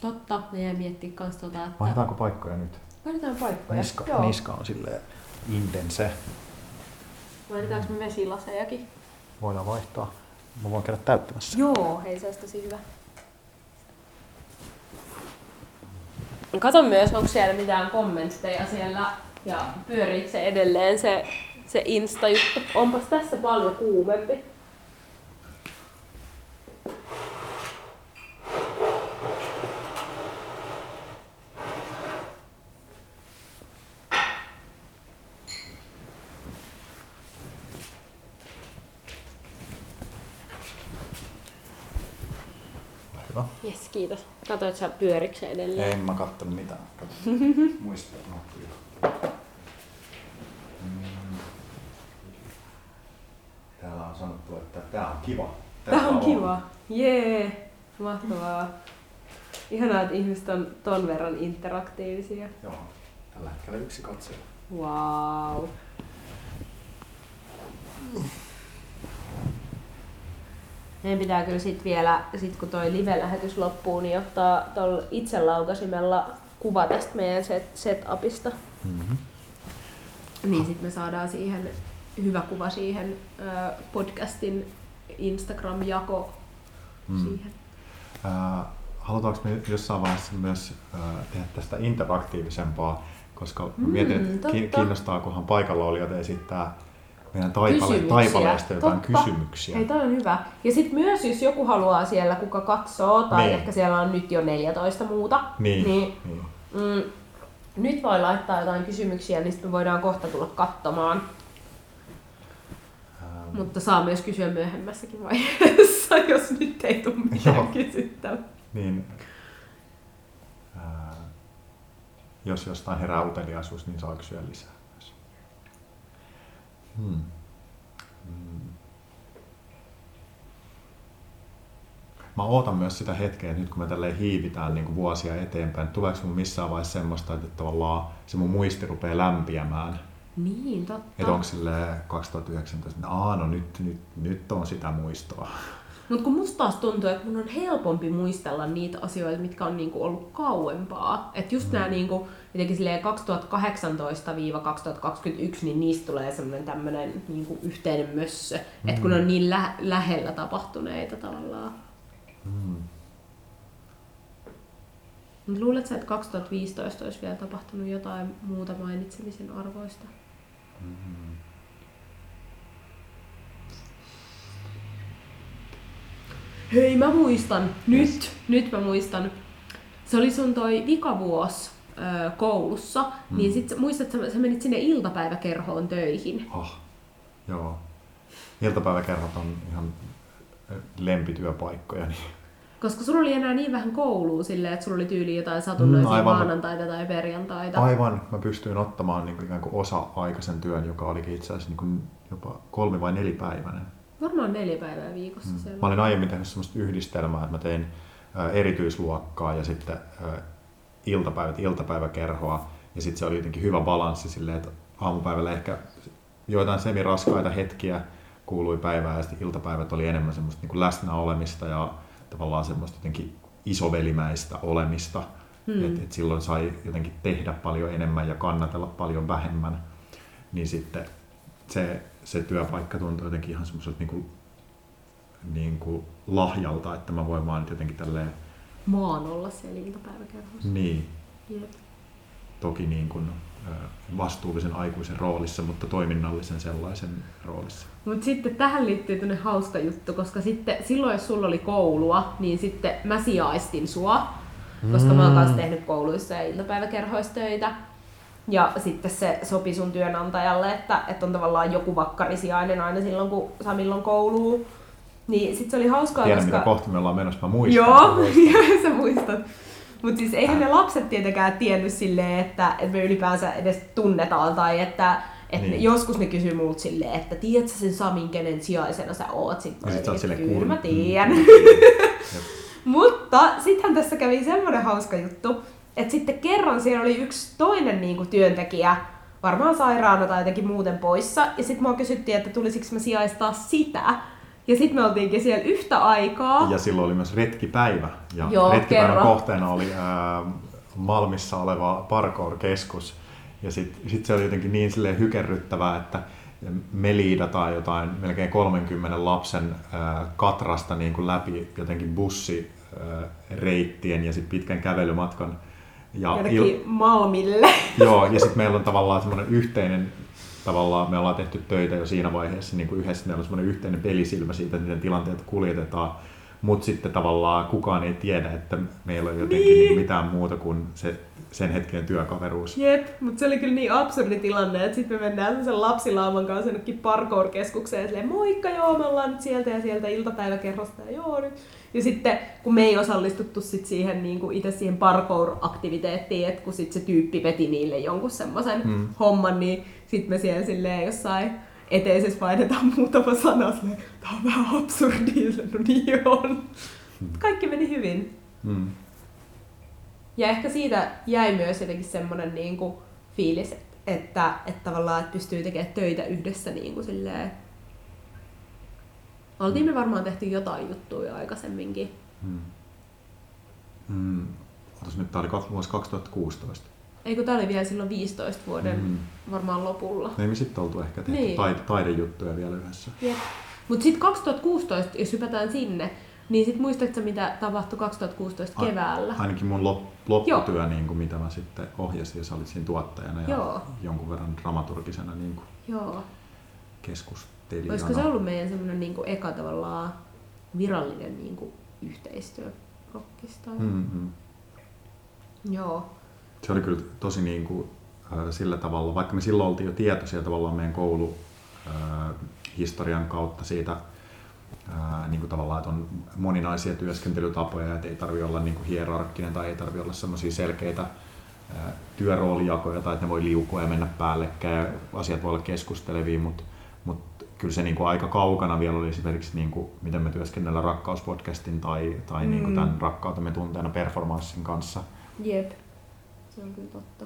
Totta, me jäi miettiä kans tota, että vaihdetaanko paikkoja nyt? Vaihdetaan paikkoja, niska on silleen intense. Vaihdetaanko me vesilasejakin? Voidaan vaihtaa. Mä voin käydä täyttämässä. Joo, hei, se olisi tosi hyvä. Kato myös, onko siellä mitään kommentteja siellä ja pyöriikö se edelleen se Insta-juttu. Onpas tässä paljon kuumempi. Hyvä. Jes, kiitos. Katoit sä pyöriksä edelleen? En mä kattonut mitään. Muistaa. Täällä on sanottu, että tää on kiva. Tää on kiva. Jee, mahtavaa. Ihanaa, että ihmiset on ton verran interaktiivisia. Joo, tällä hetkellä yksi katsoja. Wow. Meidän pitää kyllä sit vielä, sit kun toi live-lähetys loppuu, niin ottaa tuolla itselaukasimella kuva tästä meidän setupista. Mm-hmm. Niin sit me saadaan siihen hyvä kuva siihen podcastin Instagram-jako siihen. Halutaanko me jossain vaiheessa myös tehdä tästä interaktiivisempaa, koska mietin, kiinnostaakohan paikalla olijat esittää meidän taipaleista jotain kysymyksiä. Hei, toi on hyvä. Ja sit myös, jos joku haluaa siellä, kuka katsoo, tai niin, ehkä siellä on nyt jo 14 muuta, niin. Nyt voi laittaa jotain kysymyksiä, niin sitten me voidaan kohta tulla katsomaan. Mutta saa myös kysyä myöhemmässäkin vaiheessa, jos nyt ei tule mitään kysyttävää. Niin. Jos jostain herää uteliaisuus, niin saa kysyä lisää myös. Mä ootan myös sitä hetkeä, että nyt kun me tälleen hiivitään niin kuin vuosia eteenpäin, tuleeko mun missään vaiheessa semmoista, että tavallaan se mun muisti rupeaa lämpiämään? Niin, totta. Että onko silleen 2019, että no nyt on sitä muistoa. Mutta kun musta taas tuntuu, että mun on helpompi muistella niitä asioita, mitkä on niinku ollut kauempaa. Että just nämä niinku, jotenkin silleen 2018-2021, niin niistä tulee semmoinen tämmöinen niinku yhteinen mössö. Että kun on niin lähellä tapahtuneita tavallaan. Mut luuletko, että 2015 olisi vielä tapahtunut jotain muuta mainitsemisen arvoista? Hei, mä muistan! Nyt mä muistan. Se oli sun toi vikavuosi koulussa, niin sit muistat, että sä menit sinne iltapäiväkerhoon töihin. Joo. Iltapäiväkerhot on ihan lempityöpaikkoja. Niin. Koska sulla oli enää niin vähän koulua silleen, että sulla oli tyyli jotain satunnaisia maanantaita tai perjantaita. Aivan. Mä pystyin ottamaan niin kuin ikään kuin osa-aikaisen työn, joka olikin itse asiassa niin kuin jopa 3- vai 4-päiväinen. Varmaan 4 päivää viikossa. Mä olin aiemmin tehnyt semmoista yhdistelmää, että mä tein erityisluokkaa ja sitten iltapäiväkerhoa. Ja sitten se oli jotenkin hyvä balanssi silleen, että aamupäivällä ehkä joitain semiraskaita hetkiä kuului päivää ja sitten iltapäivät oli enemmän semmoista niin kuin läsnäolemista ja tavallaan semmoista jotenkin isovelimäistä olemista. Et silloin sai jotenkin tehdä paljon enemmän ja kannatella paljon vähemmän. Niin sitten se työpaikka tuntui jotenkin ihan semmoiselta niin kuin lahjalta, että mä voin vaan jotenkin tälleen... Maan olla siellä iltapäiväkerhossa. Niin. Yep. Toki niin kuin vastuullisen aikuisen roolissa, mutta toiminnallisen sellaisen roolissa. Mutta sitten tähän liittyy tämmöinen hauska juttu, koska sitten silloin jos sulla oli koulua, niin sitten mä sijaistin sua, koska mä oon kanssa tehnyt kouluissa ja iltapäiväkerhoissa töitä. Ja sitten se sopi sun työnantajalle, että on tavallaan joku vakkarisijainen aina silloin, kun Samilla on koulua. Niin sit se oli hauskaa, tiedän, koska... Tiedän, mitä kohta me ollaan menossa, mä muistan. Joo, sä muistat. Mutta siis eihän ne lapset tietenkään tiennyt silleen, että me ylipäänsä edes tunnetaan tai että niin. Joskus ne kysyy multa silleen, että tiedätkö sen Samin, kenen sijaisena sä oot? Sitten mä kyllä mä tiedän. Mutta sittenhän tässä kävi semmoinen hauska juttu, että sitten kerran siellä oli yksi toinen niinku työntekijä, varmaan sairaana tai jotenkin muuten poissa, ja sitten mua kysyttiin, että tulisiko mä sijaistaa sitä. Ja sitten me oltiinkin siellä yhtä aikaa. Ja silloin oli myös retkipäivä. Ja joo, retkipäivän kerran kohteena oli Malmissa oleva parkour-keskus. Ja sit se oli jotenkin niin silleen hykerryttävää, että me liidataan jotain melkein 30 lapsen katrasta niin kuin läpi jotenkin bussireittien ja sit pitkän kävelymatkan. Ja Malmille. Joo, ja sitten meillä on tavallaan semmoinen yhteinen... Tavallaan me ollaan tehty töitä jo siinä vaiheessa niin kuin yhdessä, meillä on semmoinen yhteinen pelisilmä siitä, että niiden tilanteet kuljetetaan. Mutta sitten tavallaan kukaan ei tiedä, että meillä on jotenkin niin mitään muuta kuin se sen hetken työkaveruus. Jep, mutta se oli kyllä niin absurdi tilanne, että sitten me mennään sen lapsilaaman kanssa jonnekin parkour-keskukseen ja silleen, moikka, joo, me ollaan nyt sieltä ja sieltä iltapäiväkerrosta ja joo nyt. Ja sitten, kun me ei osallistuttu sit siihen, niin kuin itse siihen parkour-aktiviteettiin, että kun sit se tyyppi veti niille jonkun semmoisen homman, niin sitten me siellä silleen jossain eteisessä vaihdetaan muutama sana, silleen, tää on vähän absurdi, no niin on. Kaikki meni hyvin. Mm. Ja ehkä siitä jäi myös jotenkin semmoinen niin kuin fiilis, että tavallaan että pystyy tekemään töitä yhdessä niin kuin silleen. Oltiin me varmaan tehty jotain juttuja aikaisemminkin. Otas nyt, tää oli vuosi 2016. Eikö tää oli vielä silloin 15 vuoden varmaan lopulla. Ei me sitten oltu ehkä tehty niin taidejuttuja vielä yhdessä. Yeah. Mut sit 2016, jos hypätään sinne, niin sit muistatko mitä tapahtui 2016 keväällä? Ainakin mun lopputyö, niin kuin, mitä mä sitten ohjasin ja sä olit siinä tuottajana ja jonkun verran dramaturgisena niin kuin keskustelijana. Olisiko se ollut meidän semmoinen niin kuin eka tavallaan virallinen niin kuin yhteistyö rockista? Joo. Se oli kyllä tosi niin kuin, sillä tavalla, vaikka me silloin oltiin jo tietoisia tavallaan meidän kouluhistorian kautta siitä, niin kuin tavallaan, että on moninaisia työskentelytapoja, että ei tarvitse olla niin kuin hierarkkinen tai ei tarvitse olla sellaisia selkeitä työroolijakoja tai että ne voi liukua ja mennä päällekkäin ja asiat voi olla keskustelevia, mutta kyllä se niin kuin aika kaukana vielä oli esimerkiksi, niin kuin, miten me työskennellään Rakkauspodcastin tai niin kuin tämän Rakkautemme Tunteena -performanssin kanssa. Jep, se on kyllä totta.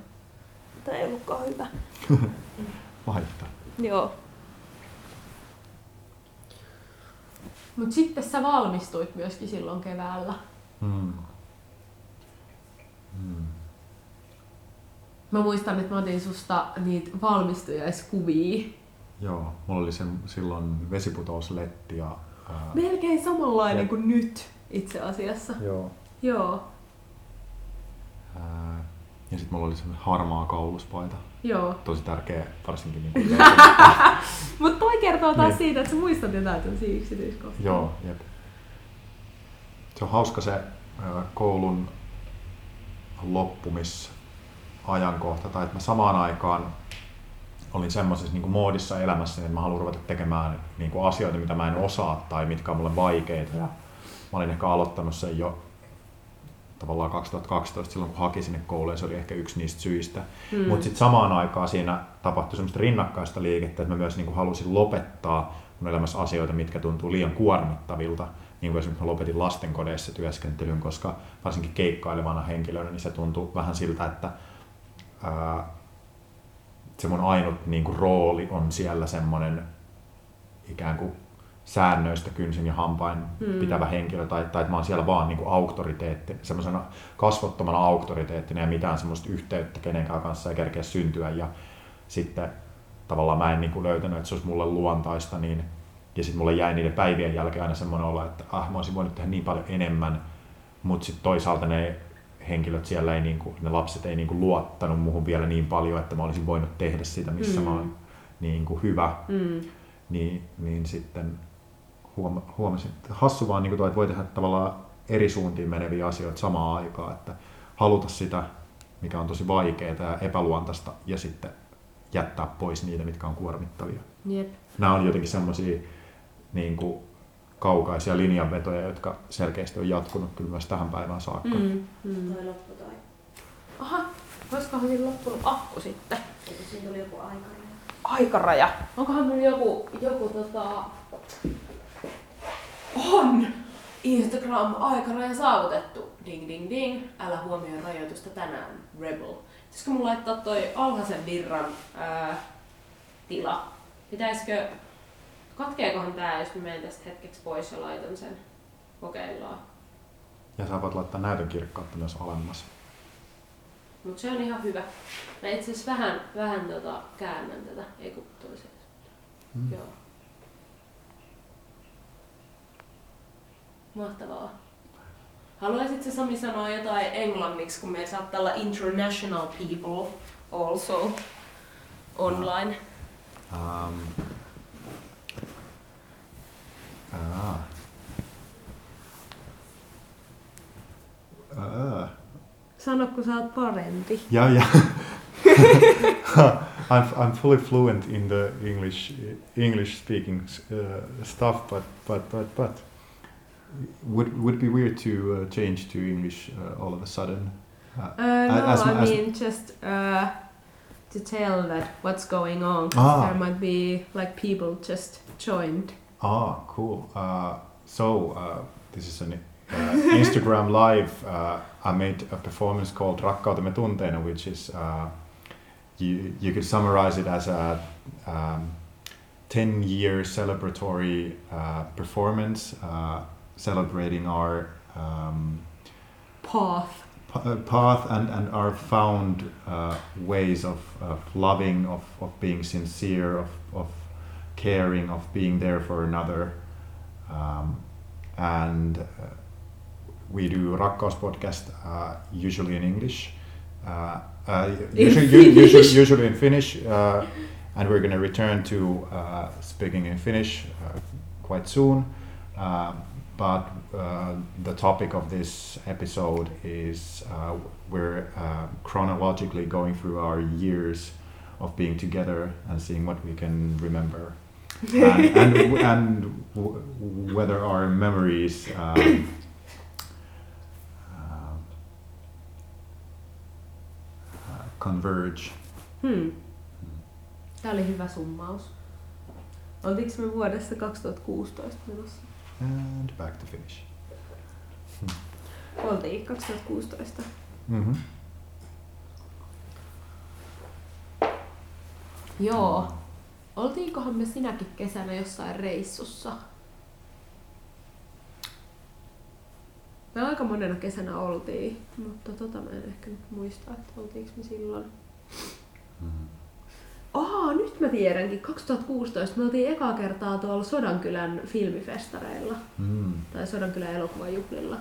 Tämä ei ollutkaan hyvä. Vaihtaa. Joo. Mutta sitten sä valmistuit myöskin silloin keväällä. Mä muistan, että mä otin susta niitä valmistujaiskuvia. Joo, mulla oli silloin vesiputousletti ja... Melkein samanlainen kuin nyt itse asiassa. Joo. Ja sitten mulla oli semmoinen harmaa kauluspaita. Joo. Tosi tärkeä, varsinkin niin kuin... Mut toi kertoo taas siitä, että sä muistat jotain tämmöisiä yksityiskohtia. Joo, jep. Se on hauska se koulun loppumisajankohta, tai että mä samaan aikaan olin semmoisessa niin kuin moodissa elämässä, että mä haluan ruveta tekemään niin kuin asioita, mitä mä en osaa tai mitkä on mulle vaikeita. Ja mä olin ehkä aloittanut sen jo tavallaan 2012 silloin, kun haki sinne kouluun, se oli ehkä yksi niistä syistä. Mutta sitten samaan aikaan siinä tapahtui semmoista rinnakkaista liikettä, että mä myös niinku halusin lopettaa mun elämässä asioita, mitkä tuntuu liian kuormittavilta. Niin kuin esimerkiksi mä lopetin lastenkodeissa työskentelyn, koska varsinkin keikkailevana henkilönä niin se tuntuu vähän siltä, että se mun ainut niinku rooli on siellä semmoinen ikään kuin säännöistä kynsin ja hampain pitävä henkilö, tai että mä oon siellä vaan niinku auktoriteetti, semmoisena kasvottomana auktoriteettina ja mitään semmoista yhteyttä kenenkään kanssa ei kerkeä syntyä. Ja sitten tavallaan mä en niinku löytänyt, että se olisi mulle luontaista, niin, ja sitten mulle jäi niiden päivien jälkeen aina semmoinen olla, että mä olisin voinut tehdä niin paljon enemmän, mutta sitten toisaalta ne henkilöt siellä, ei niinku, ne lapset ei niinku luottanut muhun vielä niin paljon, että mä olisin voinut tehdä sitä, missä mä oon niinku hyvä. Niin sitten huomasin, että hassu vaan niin kuin tuo, että voi tehdä tavallaan eri suuntiin meneviä asioita samaan aikaan, että haluta sitä, mikä on tosi vaikeaa ja epäluontaista, ja sitten jättää pois niitä, mitkä on kuormittavia. Jep. Nämä on jotenkin semmoisia niin kuin kaukaisia linjanvetoja, jotka selkeästi on jatkunut kyllä myös tähän päivään saakka. Toi loppu toi. Aha, olisikohan siinä loppunut akku sitten? Siinä tuli joku aikaraja. Onkohan minulla joku on Instagram-aikaraja saavutettu. Ding ding ding. Älä huomioi rajoitusta tänään, Rebel. Pitäisikö mun laittaa toi alhaisen virran tila? Pitäisikö... Katkeekohan tää, jos mä menen tästä hetkeksi pois ja laitan sen? Kokeillaan. Ja sä voit laittaa näytön kirkkautta myös alemmas. Mut se on ihan hyvä. Mä itse asiassa vähän käännän tätä. Ei kun toiseen. Joo. Mahtavaa. Haluaisitko Sami sanoa jotain englanniksi, kun me saattaa olla international people also online? Sano, kun sä oot parempi. Yeah. I'm fully fluent in the English speaking stuff, but would be weird to change to English all of a sudden. No, I mean, just to tell that what's going on. There might be like people just joined. Ah, cool. So this is an Instagram live. I made a performance called Rakkautemme Tunteena, which is you could summarize it as a 10-year celebratory performance celebrating our path and our found ways of loving, of being sincere, of caring, of being there for another, and we do Rakkauspodcast usually in English, usually in Finnish, and we're going to return to speaking in Finnish quite soon. But the topic of this episode is we're chronologically going through our years of being together and seeing what we can remember, and whether our memories converge. Tämä oli hyvä summaus. Oltiinko me vuodesta 2016 menossa? And back to Finnish. Oltiin 2016. Mm-hmm. Joo. Oltiinkohan me sinäkin kesänä jossain reissussa? Me aika monena kesänä oltiin, mutta mä en ehkä nyt muista, että oltiinko me silloin. Mm-hmm. Nyt mä tiedänkin. 2016 me oltiin ekaa kertaa tuolla Sodankylän filmifestareilla. Tai Sodankylän elokuvajuhlilla.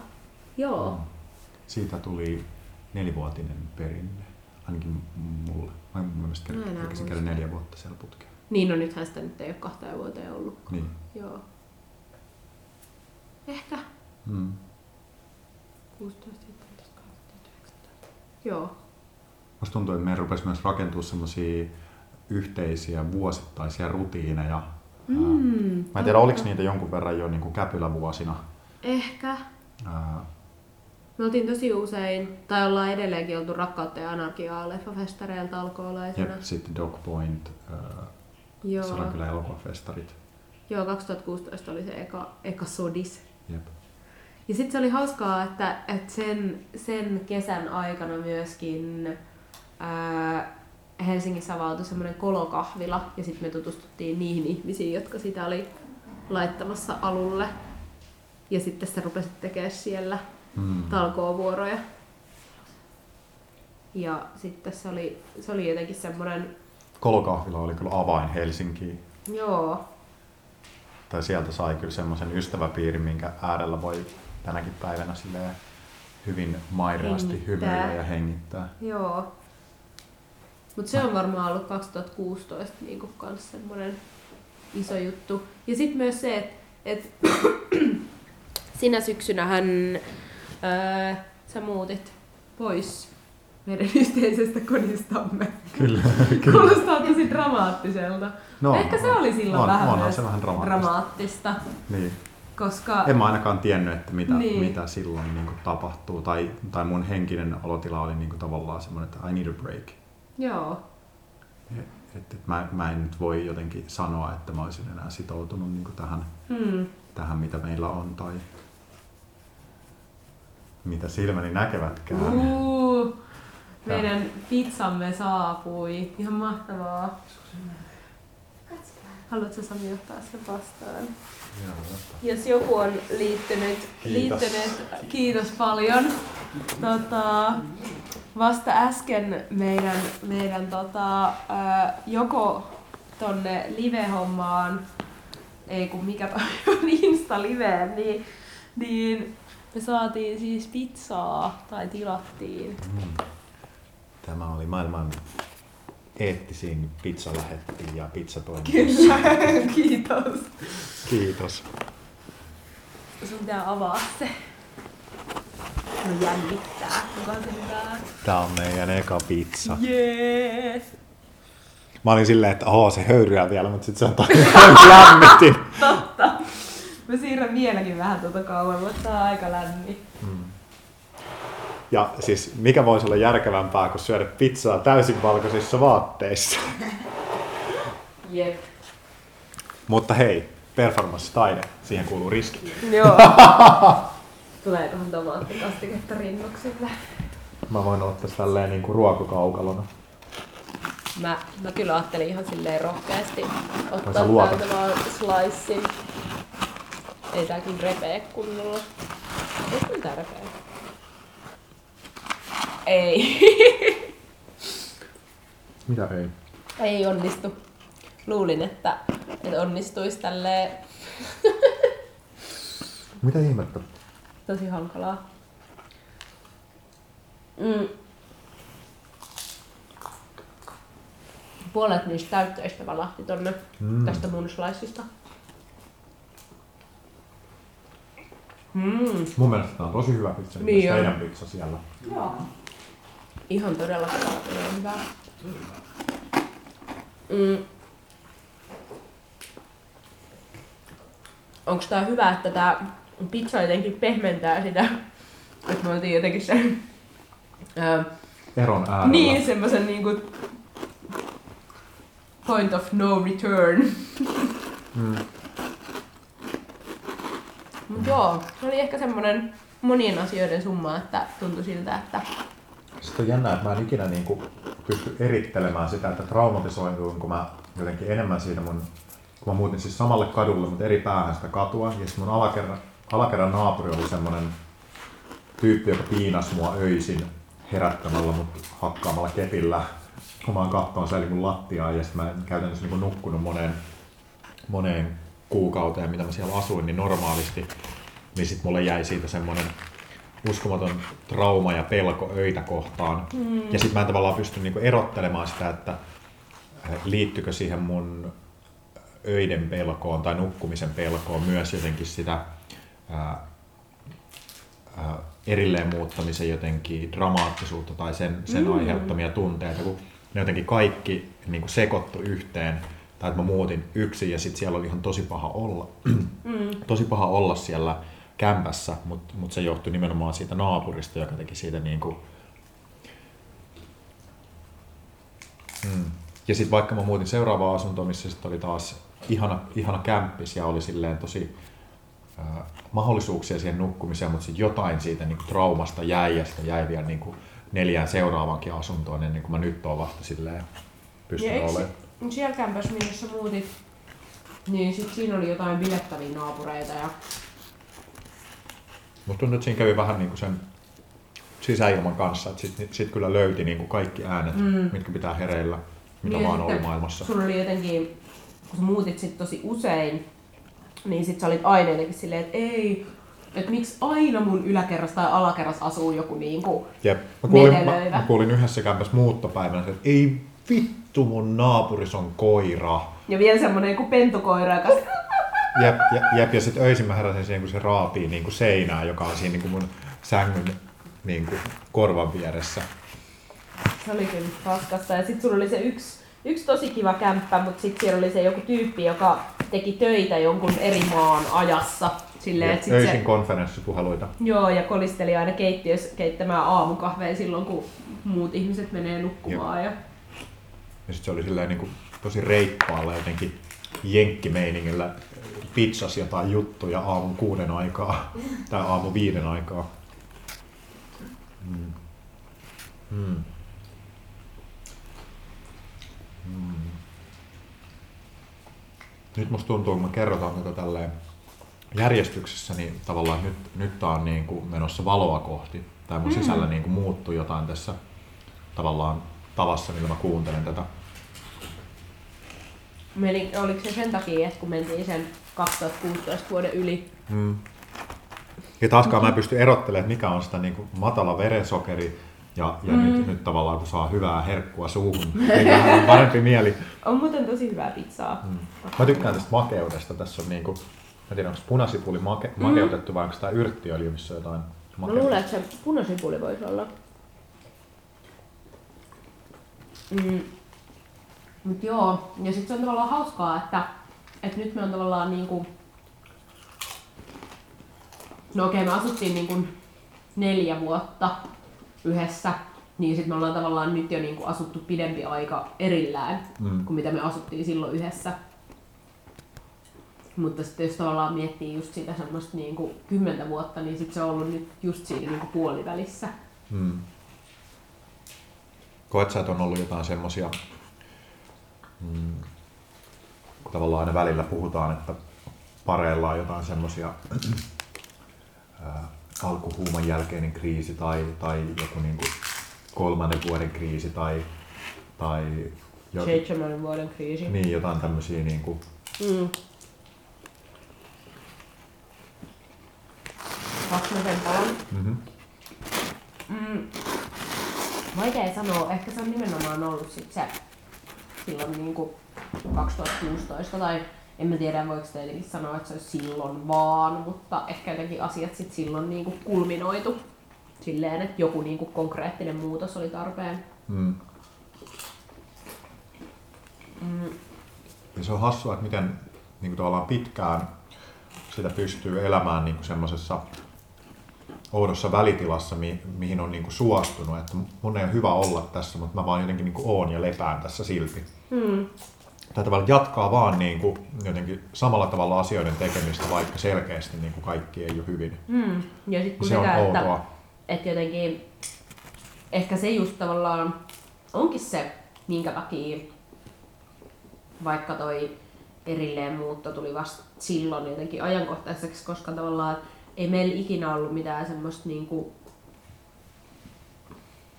Joo. Siitä tuli 4-vuotinen perinne, ainakin mulle. Mä mielestäni käydä 4 vuotta siellä putkeen. Niin, no nythän sitä nyt ei ole 2 vuoteen ollutkaan. Niin. Joo. Ehkä. 16, 17, 18, 19. Joo. Musta tuntuu, että meidän rupesi myös rakentua semmosia yhteisiä vuosittaisia rutiineja. Mä en tiedä, oliko niitä jonkun verran jo niin kuin käpylävuosina. Ehkä. Me oltiin tosi usein, tai ollaan edelleenkin oltu Rakkautta ja Anarkiaa leffafestareilta alkoolaisena. Ja sitten Dog Point, Sodankylän elokuvafestarit. Joo, 2016 oli se eka sodis. Jep. Ja sitten se oli hauskaa, että sen kesän aikana myöskin Helsingissä avautui semmoinen Kolokahvila, ja sitten me tutustuttiin niihin ihmisiin, jotka sitä oli laittamassa alulle. Ja sitten sä rupesit tekemään siellä talkoovuoroja. Ja sitten se oli jotenkin semmoinen... Kolokahvila oli kyllä avain Helsinkiin. Joo. Tai sieltä sai kyllä semmoisen ystäväpiirin, minkä äärellä voi tänäkin päivänä hyvin maireasti hymyillä ja hengittää. Joo. Mutta se on varmaan ollut 2016 niinku kans semmoinen iso juttu. Ja sitten myös se, että sinä syksynähän sä muutit pois meidän yhteisestä kodistamme. Kyllä. Kuulostaa tosi dramaattiselta. No, ehkä se oli silloin vähän dramaattista. Niin. Koska... En mä ainakaan tiennyt, että mitä silloin niinku tapahtuu. Tai mun henkinen olotila oli niinku tavallaan semmoinen, että I need a break. Joo. Et mä en nyt voi jotenkin sanoa, että mä olisin enää sitoutunut niinku tähän, mitä meillä on tai mitä silmäni näkevätkään. Meidän pizzamme saapui. Ihan mahtavaa. Haluatko Sami ottaa sen vastaan? Joo, jos joku on liittynyt, kiitos paljon. Vasta äsken meidän joko tonne live-hommaan, ei kun mikä toi on Insta-liveen, niin me saatiin siis pizzaa tai tilattiin. Tämä oli maailman eettisin pizzalähetti ja pizzatoimitus. Kyllä, kiitos. Kiitos. Sun pitää avaa se. No jännittää. Kuka on se hyvää? Tää on meidän eka pizza. Jees! Mä olin silleen, että oho, se höyryää vielä, mutta sit se on lämmitin. Totta. Mä siirrän vieläkin vähän tuota kauan, mutta tää on aika lämmin. Mm. Ja siis mikä voisi olla järkevämpää kuin syödä pizzaa täysin valkoisissa vaatteissa. Jep. Mutta hei, performanssitaide, siihen kuuluu riski. Joo. Tuleekohan tomaattikastiketta rinnuksille? Mä voin ottaa tälleen niinku ruokakaukalona. Mä kyllä ajattelin ihan silleen rohkeasti ottaa täältä vaan slicein. Ei tää kyllä repee kunnolla. Ei kyllä tää repee. Ei. Mitä ei? Ei onnistu. Luulin, että onnistuis tälleen. Mitä ihmettä? Tosi hankalaa. Mm. Puolet niistä täytteistä valahti tonne tästä mun slicesta. Mm. Mun mielestä tää on tosi hyvä pizza, niin teidän pizza siellä. Joo. Ihan todella hyvä. Mm. Onko tää hyvä, että tää pizza jotenkin pehmentää sitä, että me oltiin jotenkin sen eron äärellä. Niin, semmosen niinku point of no return. Mm. Mut joo, se oli ehkä semmonen monien asioiden summa, että tuntui siltä, että... Sitten on jännää, että mä en ikinä niinku pysty erittelemään sitä, että traumatisointuin, kun mä jotenkin enemmän siitä mun... Kun mä muutin siis samalle kadulle, mutta eri päähän sitä katua, ja sitten mun alakerran naapuri oli semmonen tyyppi, joka piinasi mua öisin herättämällä mut hakkaamalla kepillä omaan kattoon säilikun lattiaan, ja sitten mä en käytännössä niin nukkunut moneen kuukauteen, mitä mä siellä asuin, niin normaalisti, niin sit mulle jäi siitä semmonen uskomaton trauma ja pelko öitä kohtaan. Mm. Ja sit mä en tavallaan pysty niinku erottelemaan sitä, että liittyykö siihen mun öiden pelkoon tai nukkumisen pelkoon myös jotenkin sitä erilleen muuttamisen jotenkin dramaattisuutta tai sen aiheuttamia tunteita, kun ne jotenkin kaikki niinku sekoittu yhteen. Tai että mä muutin yksin ja sit siellä oli ihan tosi paha olla. Tosi paha olla siellä kämpässä, mut se johtui nimenomaan siitä naapurista, joka teki siitä niinku... Ja sit vaikka mä muutin seuraavaan asuntoon, missä sit oli taas ihana kämppis ja oli silleen tosi mahdollisuuksia siihen nukkumiseen, mutta sit jotain siitä niinku traumasta jäi ja sitä jäi vielä niinku 4 seuraavankin asuntoon ennen kuin mä nyt oon vasta silleen pystynyt olemaan. Siellä kämpässä, minne sä muutit, niin sit siinä oli jotain bilettäviä naapureita ja... Musta tuntuu, että siinä kävi vähän niinku sen sisäilman kanssa, että sit kyllä löyti niinku kaikki äänet, mitkä pitää hereillä, mitä niin vaan oli maailmassa. Sulla oli jotenkin, kun sä muutit sit tosi usein, niin sit sä olit aina jotenkin silleen, että ei, että miksi aina mun yläkerras tai alakerras asuu joku niinku metelöivä. Mä kuulin yhdessä kämpässä muuttopäivänä, että ei vittu, mun naapurissa on koira. Ja vielä semmonen joku pentukoira, joka... Jep, ja sit öisin mä heräsin siihen, kun se raapii niinku seinää, joka on siinä niinku mun sängyn niinku korvan vieressä. Se oli kyllä paskasta. Ja sit sulla oli se yksi tosi kiva kämppä, mut sit siellä oli se joku tyyppi, joka teki töitä jonkun eri maan ajassa. Silleen, et sit öisin se... konferenssipuheluita. Joo, ja kolisteli aina keittiössä keittämään aamukahveen silloin, kun muut ihmiset menee nukkumaan. Ja sitten se oli silleen niin kuin tosi reippaalla jotenkin jenkkimeiningillä pitsas jotain juttuja aamun 6 aikaa tai aamu 5 aikaa. Nyt musta tuntuu, kun me kerrotaan tätä tälleen järjestyksessä, niin tavallaan nyt tää on niin kuin menossa valoa kohti. Tai mun sisällä niin kuin muuttuu jotain tässä tavallaan tavassa, millä mä kuuntelen tätä. Oliko se sen takia, että kun mentiin sen 2016 vuoden yli? Ja taaskaan mä en pysty erottelemaan, mikä on sitä niin kuin matala verensokeri ja nyt tavallaan kun saa hyvää herkkua suuhun, niin on parempi mieli. On muuten tosi hyvää pizzaa. Mä tykkään tästä makeudesta. Tässä on niin kuin, mä tiedän, onko punasipuli makeutettu vai onko tämä yrttiöljy, missä on jotain Mä luulen, että se punasipuli voisi olla. Mut joo, ja sit se on tavallaan hauskaa, että nyt me on tavallaan niinku... No okei, me asuttiin niinku 4 vuotta yhdessä, niin sit me ollaan tavallaan nyt jo niinku asuttu pidempi aika erillään kuin mitä me asuttiin silloin yhdessä. Mutta sitten jos tavallaan miettii just sitä semmoista niinku 10 vuotta, niin sit se on ollut nyt just siinä niinku puolivälissä. Koet sä, että on ollut jotain semmosia, tavallaan aina välillä puhutaan, että pareilla on jotain semmosia alkuhuuman jälkeinen kriisi tai joku niinku 3. vuoden kriisi tai 7. vuoden kriisi. Niin, jotain tämmösiä niinku. Vaikea sanoa, ehkä se on nimenomaan ollut sit se silloin niinku 2016 tai en mä tiedä voiko tietenkin sanoa, että se olisi silloin vaan, mutta ehkä jotenkin asiat sit silloin niinku kulminoitu silleen, että joku niinku konkreettinen muutos oli tarpeen. Ja se on hassua, että miten niinku tavallaan pitkään sitä pystyy elämään niinku semmosessa oudossa välitilassa, mihin on niinku suostunut, että mun ei ole hyvä olla tässä, mutta mä vaan jotenkin niinku oon ja lepään tässä silti. Tai tavallaan jatkaa vaan niinku jotenkin samalla tavalla asioiden tekemistä, vaikka selkeästi niinku kaikki ei ole hyvin. Ja sit kun se on outoa. Että jotenkin ehkä se just tavallaan onkin se, minkä takia vaikka toi erilleen muutto tuli vasta silloin jotenkin ajankohtaiseksi, koska tavallaan ei meillä ikinä ollut mitään semmoista niinku,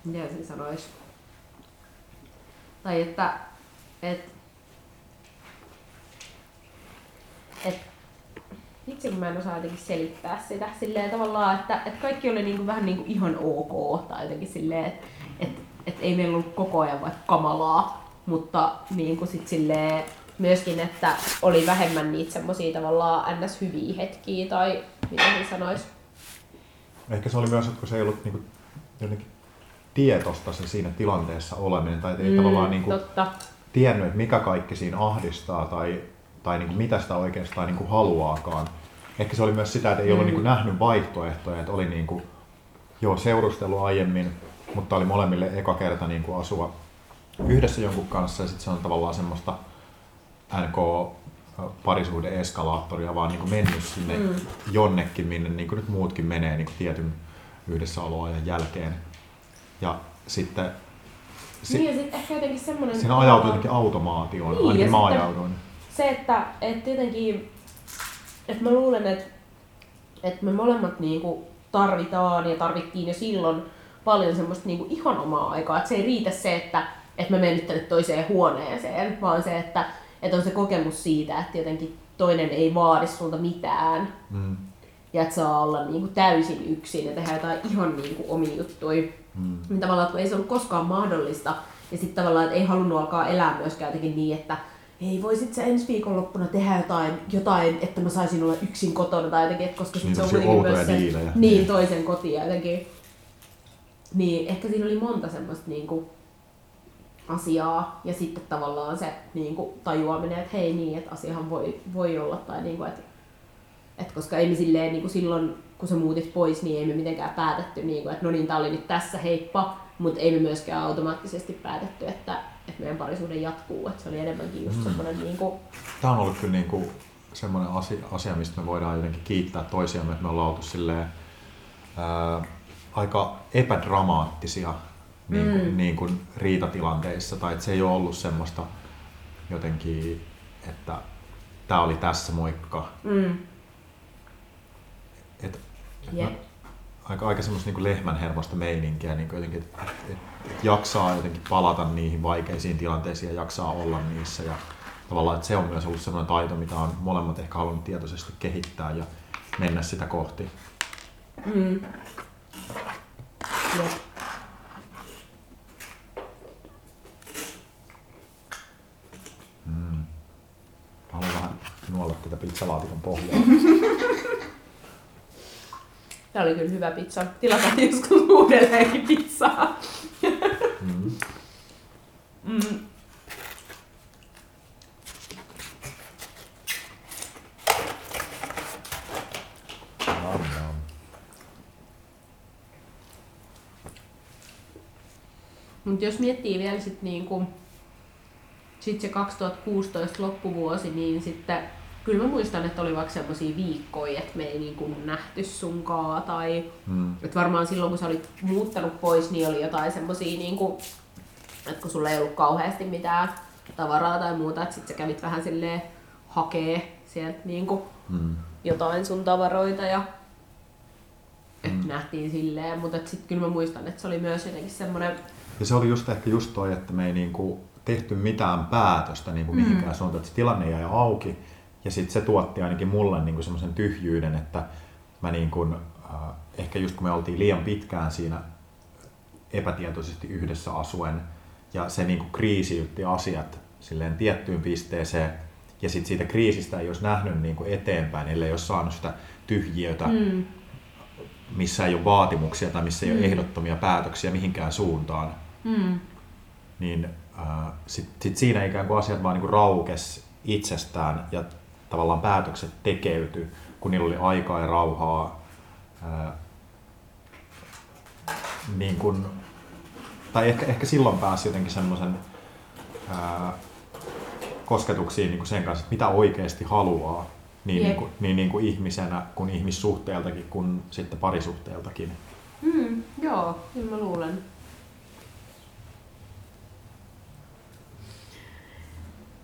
miten sen sanois, tai että itse mä en osaa jotenkin selittää sitä silleen tavallaan, että kaikki oli niinku vähän niinku ihan ok tai jotenkin silleen, että ei meillä ollut koko ajan vaikka kamalaa, mutta niinku sit silleen myöskin, että oli vähemmän niitä semmosia tavallaan ns. Hyviä hetkiä tai mitä hän sanoisi. Ehkä se oli myös, että kun se ei ollut niinku jotenkin tietoista se siinä tilanteessa oleminen tai ei tavallaan niinku tiennyt, että mikä kaikki siinä ahdistaa tai niinku mitä sitä oikeastaan niinku haluaakaan. Ehkä se oli myös sitä, että ei ollut niinku nähnyt vaihtoehtoja, että oli niinku, joo, seurustelu aiemmin, mutta oli molemmille eka kerta niinku asua yhdessä jonkun kanssa ja sitten se on tavallaan semmoista parisuuden eskalaattoria, vaan niinku mennyt sinne jonnekin, minne niinku nyt muutkin menee niinku tietyn yhdessäoloajan jälkeen. Ja sitten niin, ehkä jotenkin semmoinen... Siinä ajautui jotenkin automaatioon, niin, ainakin mä ajauduin. Se, että jotenkin... Että mä luulen, että me molemmat niinku tarvitaan ja tarvittiin jo silloin paljon semmoista niinku ihan omaa aikaa. Että se ei riitä se, että mä menen nyt tänne toiseen huoneeseen, vaan se, että on se kokemus siitä, että jotenkin toinen ei vaadi sulta mitään ja että saa olla niinku täysin yksin ja tehdä jotain ihan niinku omia juttuja. Niin tavallaan, kun ei se ollut koskaan mahdollista ja sitten tavallaan, että ei halunnut alkaa elää myöskään jotenkin niin, että ei voisit sä ensi viikonloppuna tehdä jotain, että mä saisin olla yksin kotona tai jotenkin, että koska niin, se on kuitenkin myös sen, niin, toisen kotia jotenkin. Niin ehkä siinä oli monta semmoista niinku asiaa ja sitten tavallaan se niinku tajuaminen, että hei niin, että asiahan voi olla tai niinku, että koska ei me silleen niinku silloin kun sä muutit pois, niin ei me mitenkään päätetty niinku, että no niin, tää oli nyt tässä, heippa, mutta ei me myöskään automaattisesti päätetty, että meidän parisuhde jatkuu, että se oli enemmänkin just semmoinen niinku. Tää on ollut kyllä niinku semmoinen asia, mistä me voidaan jotenkin kiittää toisiamme, että me ollaan oltu silleen aika epädramaattisia niin kuin riitatilanteissa, tai että se ei ole ollut semmoista jotenkin, että tää oli tässä, moikka. Et aika semmoista niinku lehmänhermosta meininkiä, niinku jotenkin, et jaksaa jotenkin palata niihin vaikeisiin tilanteisiin ja jaksaa olla niissä. Ja tavallaan, että se on myös ollut semmoinen taito, mitä on molemmat ehkä halunnut tietoisesti kehittää ja mennä sitä kohti. Haluan vähän nuolla tätä pizzalaatikon pohjaa. Tämä oli kyllä hyvä pizza. Tilataan joskus uudelleenkin pizzaa. Mm. Mm. Mutta jos miettii vielä sit niinku, sit se 2016 loppuvuosi, niin sitten kyllä mä muistan, että oli vaikka semmosia viikkoja, että me ei niinku nähty sunkaan tai että varmaan silloin kun sä olit muuttanut pois, niin oli jotain semmosia niinku, että kun sulla ei ollut kauheasti mitään tavaraa tai muuta, että sit sä kävit vähän silleen hakee sieltä niinku jotain sun tavaroita ja nähtiin silleen, mutta sitten kyllä mä muistan, että se oli myös jotenkin semmoinen. Ja se oli just ehkä just toi, että me ei niinku tehty mitään päätöstä niinku mihinkään suuntaan, että se tilanne jäi auki ja sitten se tuotti ainakin mulle niinku semmoisen tyhjyyden, että mä niinku, ehkä just kun me oltiin liian pitkään siinä epätietoisesti yhdessä asuen ja se niinku kriisiytti asiat silleen tiettyyn pisteeseen ja sitten siitä kriisistä ei olisi nähnyt niinku eteenpäin, ellei olisi saanut sitä tyhjiötä. Missä ei ole vaatimuksia tai missä ei ole ehdottomia päätöksiä mihinkään suuntaan, niin sit siinä ikään kuin asiat vaan niin kuin raukesi itsestään ja tavallaan päätökset tekeytyi, kun niillä oli aikaa ja rauhaa. Niin kuin, tai ehkä silloin pääsi jotenkin semmoisen kosketuksiin niin kuin sen kanssa, että mitä oikeasti haluaa. Niin kuin ihmisenä, kuin ihmissuhteeltakin, kuin sitten parisuhteeltakin. Joo, niin mä luulen.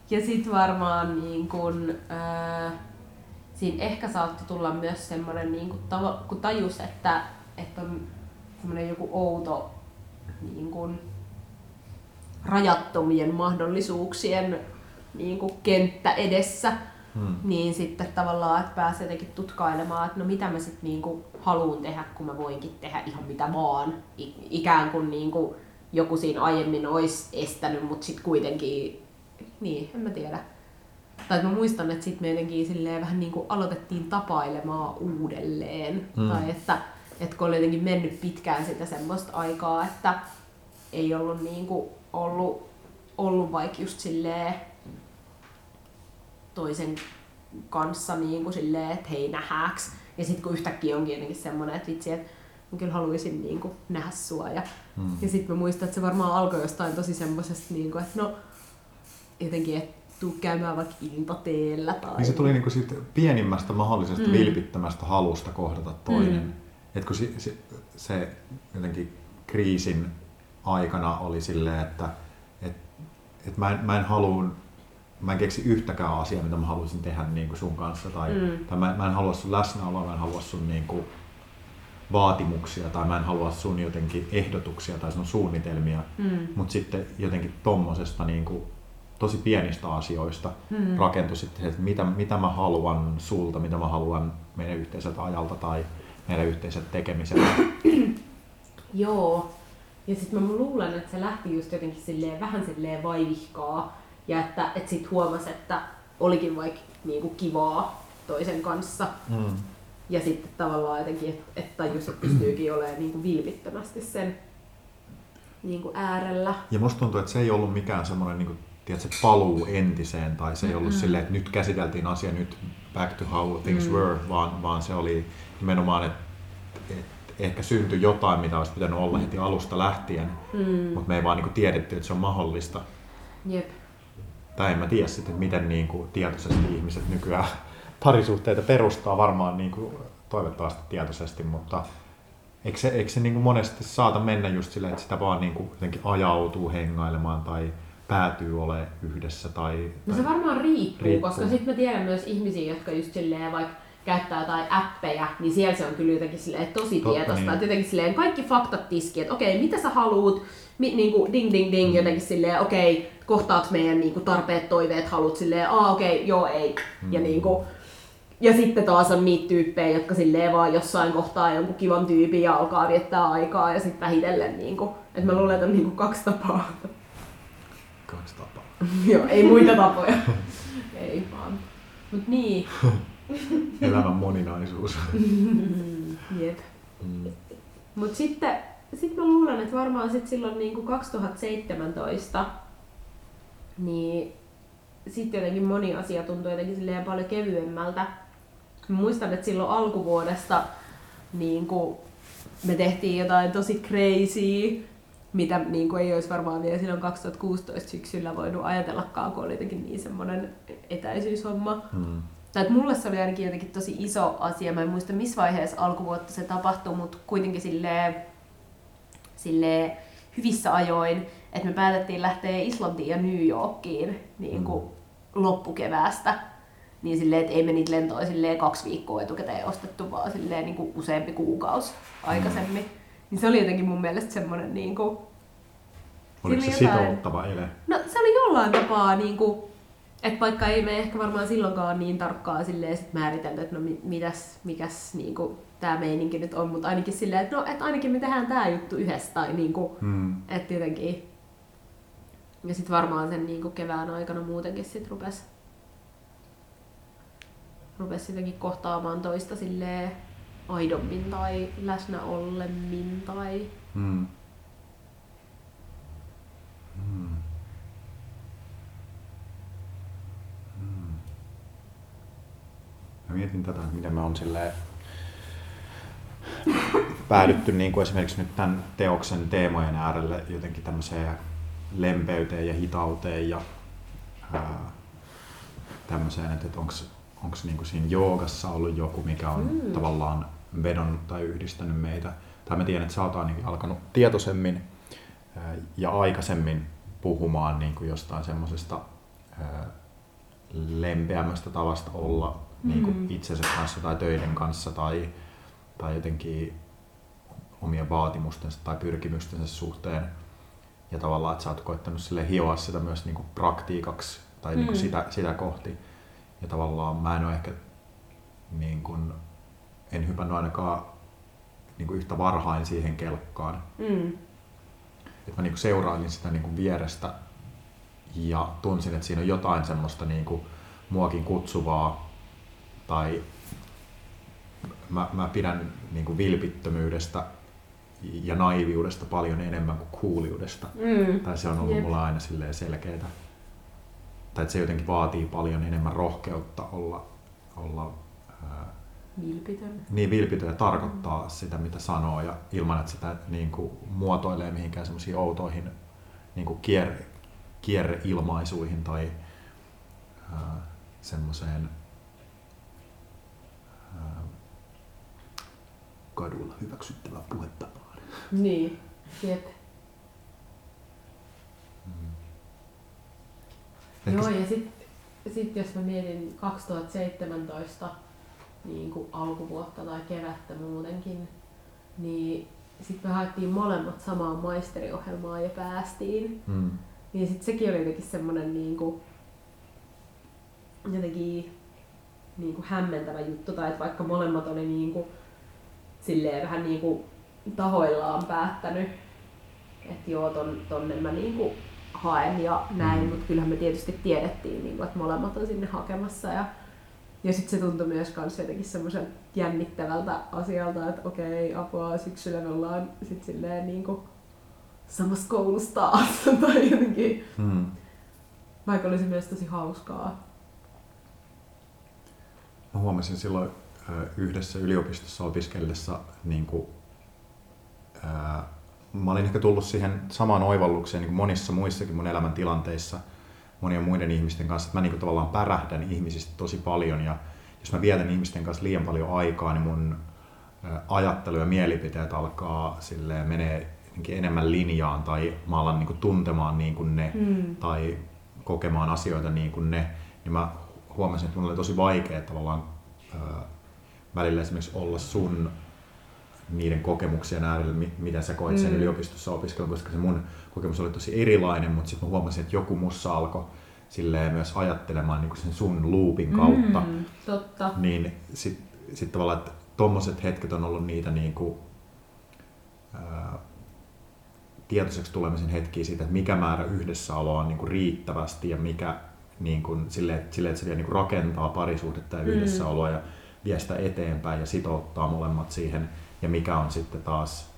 Ja sit varmaan niin kun, siinä ehkä saattoi tulla myös semmoinen, niin kun tajus, että on semmoinen joku outo niin kun, rajattomien mahdollisuuksien niin kun, kenttä edessä. Niin sitten tavallaan, että pääsee jotenkin tutkailemaan, että no mitä mä sitten niinku haluun tehdä, kun mä voinkin tehdä ihan mitä vaan. Ikään kuin niinku joku siinä aiemmin olisi estänyt, mutta sitten kuitenkin, niin en mä tiedä. Tai mä muistan, että sitten me jotenkin silleen vähän niinku aloitettiin tapailemaan uudelleen. Tai että kun oli jotenkin mennyt pitkään sitä semmoista aikaa, että ei ollut niinku ollut vaikka just silleen toisen kanssa niin kuin silleen, että hei nähäks. Ja sitten kun yhtäkkiä onkin jotenkin semmoinen, että vitsi, että mä kyllä haluaisin niin kuin nähdä sua. Ja sitten mä muistan, että se varmaan alkoi jostain tosi semmoisesta, niin kuin, että no jotenkin, että tuu käymään vaikka iltateellä. Tai niin se tuli niin kuin siitä pienimmästä mahdollisesta vilpittömästä halusta kohdata toinen. Että kun se jotenkin kriisin aikana oli silleen, että mä en halua. Mä en keksi yhtäkään asiaa, mitä mä haluaisin tehdä niin kuin sun kanssa, tai mä en halua sun läsnäoloa, mä en halua sun niin kuin vaatimuksia, tai mä en halua sun jotenkin ehdotuksia tai sun suunnitelmia. Mutta sitten jotenkin tommosesta niin kuin tosi pienistä asioista rakentui sitten se, että mitä mä haluan sulta, mitä mä haluan meidän yhteiseltä ajalta tai meidän yhteiset tekemiseltä. Joo, ja sitten mä luulen, että se lähti just jotenkin silleen, vähän silleen vaivihkaa. Ja että sit huomasi, että olikin vaikka niinku kivaa toisen kanssa. Ja sitten tavallaan jotenkin, että tajus, että pystyykin olemaan niinku vilpittömästi sen niinku äärellä. Ja musta tuntuu, että se ei ollut mikään semmoinen niinku, tiedätkö, paluu entiseen, tai se ei ollut silleen, että nyt käsiteltiin asia, nyt back to how things were, vaan se oli nimenomaan, että ehkä syntyi jotain, mitä olisi pitänyt olla heti alusta lähtien, mutta me ei vaan niinku tiedetty, että se on mahdollista. Jep. Tai en mä tiedä sitten, miten niin kuin tietoisesti ihmiset nykyään parisuhteita perustaa, varmaan niin kuin toivottavasti tietoisesti, mutta eikö se niin kuin monesti saata mennä just silleen, että sitä vaan niin kuin jotenkin ajautuu hengailemaan tai päätyy olemaan yhdessä? No se varmaan riippuu. Koska sitten mä tiedän myös ihmisiä, jotka just silleen vaikka käyttää jotain appeja, niin siellä se on kyllä jotenkin silleen tosi tietoista. Niin. Jotenkin silleen kaikki faktat tiski, että okei, mitä sä haluut? Niinku ding ding ding jotenkin silleen, okei, kohtaat meidän niinku tarpeet, toiveet, halut silleen, okei, joo, ei. Ja niinku, ja sitten taas on niitä tyyppejä, jotka silleen vaan jossain kohtaa jonkun kivan tyypin ja alkaa viettää aikaa ja sitten vähitellen niinku, että mä luulen, että on niinku kaksi tapaa. Kaksi tapaa. Joo, ei muita tapoja. Ei vaan. Mut niin. Elämän moninaisuus. Jep. Mut sitten mä luulen, että varmaan sit silloin niinku 2017 niin sitten jotenkin moni asia tuntui jotenkin silleen paljon kevyemmältä. Mä muistan, että silloin alkuvuodesta niinku me tehtiin jotain tosi crazy, mitä niinku ei olisi varmaan vielä silloin 2016 syksyllä voinut ajatellakaan, kun oli jotenkin niin semmoinen etäisyyshomma. Mm. Tai mulle se oli ainakin jotenkin tosi iso asia. Mä en muista missä vaiheessa alkuvuotta se tapahtui, mutta kuitenkin silleen hyvissä ajoin, että me päätettiin lähteä Islantiin ja New Yorkiin niin kuin loppukeväästä. Niin silleen, että ei me niitä lentoja 2 viikkoa etukäteen ostettu, vaan silleen niin kuin useampi kuukausi aikaisemmin. Niin se oli jotenkin mun mielestä semmoinen niin kuin... Oliko se jotain... sitouttava ele? No se oli jollain tapaa niin kuin... Että vaikka ei me ehkä varmaan silloinkaan niin tarkkaan silleen sit määritelty, että no mikäs niinku tää meininki nyt on, mutta ainakin silleen, että no et ainakin me tehdään tää juttu yhdessä tai niinku, että jotenkin. Ja sit varmaan sen niinku kevään aikana muutenkin sit rupes jotenkin kohtaamaan toista silleen aidommin tai läsnäollemmin tai... Mä mietin tätä, miten me on silleen päädytty niin kuin esimerkiksi nyt tämän teoksen teemojen äärelle jotenkin tämmöiseen lempeyteen ja hitauteen ja tämmöiseen, että onko niin kuin siinä joogassa ollut joku, mikä on tavallaan vedonnut tai yhdistänyt meitä. Tai mä tiedän, että sä oot ainakin alkanut tietoisemmin ja aikaisemmin puhumaan niin kuin jostain semmoisesta lempeämmästä tavasta olla niin kuin itsensä kanssa tai töiden kanssa tai jotenkin omien vaatimustensa tai pyrkimystensä suhteen. Ja tavallaan, että sä oot koettanut sille hioa sitä myös niin kuin praktiikaksi tai niin kuin sitä kohti. Ja tavallaan mä en ole ehkä niin kuin, en hypännyt ainakaan niin kuin yhtä varhain siihen kelkkaan. Et mä niin kuin seurailin sitä niin kuin vierestä ja tunsin, että siinä on jotain semmoista niin kuin muakin kutsuvaa. Tai mä pidän niin kuin vilpittömyydestä ja naiviudesta paljon enemmän kuin cooliudesta. Tai se on ollut mulla aina selkeää. Tai että se jotenkin vaatii paljon enemmän rohkeutta olla vilpitön. Niin, vilpitön ja tarkoittaa sitä, mitä sanoo. Ja ilman, että sitä niin kuin muotoilee mihinkään semmoisiin outoihin niin kuin kierreilmaisuihin tai semmoiseen... kadulla hyväksyttävää puhetapaan. Niin, jep. Joo, ja sit jos mä mietin 2017 niin kuin alkuvuotta tai kevättä muutenkin, niin sit me haettiin molemmat samaan maisteriohjelmaan ja päästiin. Niin sit sekin oli jotenkin semmonen niinku jotenkin hämmentävä juttu, tai että vaikka molemmat oli niinku silleen vähän niinku tahoillaan päättänyt, että joo, tonne mä niinku haen ja näin, mutta kyllähän me tietysti tiedettiin, niinku, että molemmat on sinne hakemassa. Ja sitten se tuntui myös kans jotenkin semmoisen jännittävältä asialta, että okei, apua, syksyllä me ollaan sit silleen niinku samassa koulussa taas, tai jotenkin, vaikka oli se myös tosi hauskaa. Mä huomasin silloin yhdessä yliopistossa opiskellessa, niin kuin, mä olin ehkä tullut siihen samaan oivallukseen niin kuin monissa muissakin mun elämäntilanteissa monien muiden ihmisten kanssa, että mä niin kuin tavallaan pärähdän ihmisistä tosi paljon ja jos mä vietän ihmisten kanssa liian paljon aikaa, niin mun ajattelu ja mielipiteet alkaa silleen, menee enemmän linjaan tai mä alan niin kuin tuntemaan niin kuin ne tai kokemaan asioita niin kuin ne, niin mä huomasin, että mun oli tosi vaikea tavallaan välillä esimerkiksi olla sun niiden kokemuksien äärellä, mitä sä koit sen yliopistossa opiskelun, koska se mun kokemus oli tosi erilainen, mutta sitten mä huomasin, että joku mussa alkoi silleen myös ajattelemaan niin kuin sen sun loopin kautta. Totta. Niin sit tavallaan, että tommoset hetket on ollut niitä niin kuin, tietoiseksi tulemisen hetkiä siitä, että mikä määrä yhdessäoloa on niin kuin riittävästi ja mikä niin kuin, silleen, että se vielä niin kuin rakentaa parisuhdetta ja yhdessäoloa ja vie sitä eteenpäin ja sitouttaa molemmat siihen. ja mikä on sitten taas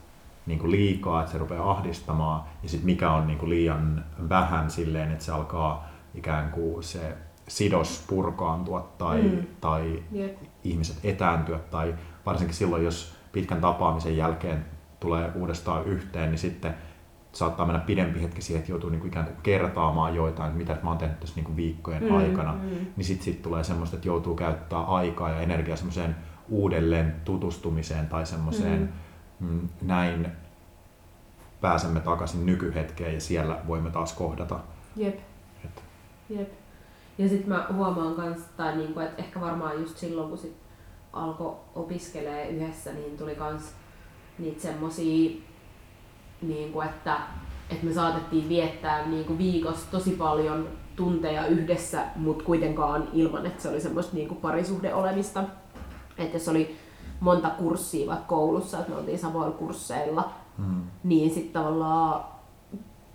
niin kuin liikaa, että se rupeaa ahdistamaan, ja sitten mikä on niin kuin liian vähän silleen, että se alkaa ikään kuin se sidos purkaantua tai ihmiset etääntyä, tai varsinkin silloin, jos pitkän tapaamisen jälkeen tulee uudestaan yhteen, niin sitten saattaa mennä pidempi hetki siihen, että joutuu niin kuin ikään kuin kertaamaan joitain, mitä mä oon tehnyt tässä niin kuin viikkojen aikana, niin sitten tulee semmoista, että joutuu käyttää aikaa ja energiaa semmoiseen uudelleen tutustumiseen tai semmoiseen näin pääsemme takaisin nykyhetkeen ja siellä voimme taas kohdata. Jep. Ja sitten mä huomaan kans, tai niinku, että ehkä varmaan just silloin kun sit alkoi opiskelemaan yhdessä, niin tuli kans niitä semmosia, niinku, että me saatettiin viettää niinku viikossa tosi paljon tunteja yhdessä, mutta kuitenkaan ilman, että se oli semmoista niinku parisuhdeolemista. Että jos oli monta kurssia vaikka koulussa, että me oltiin samoilla kursseilla, niin sitten tavallaan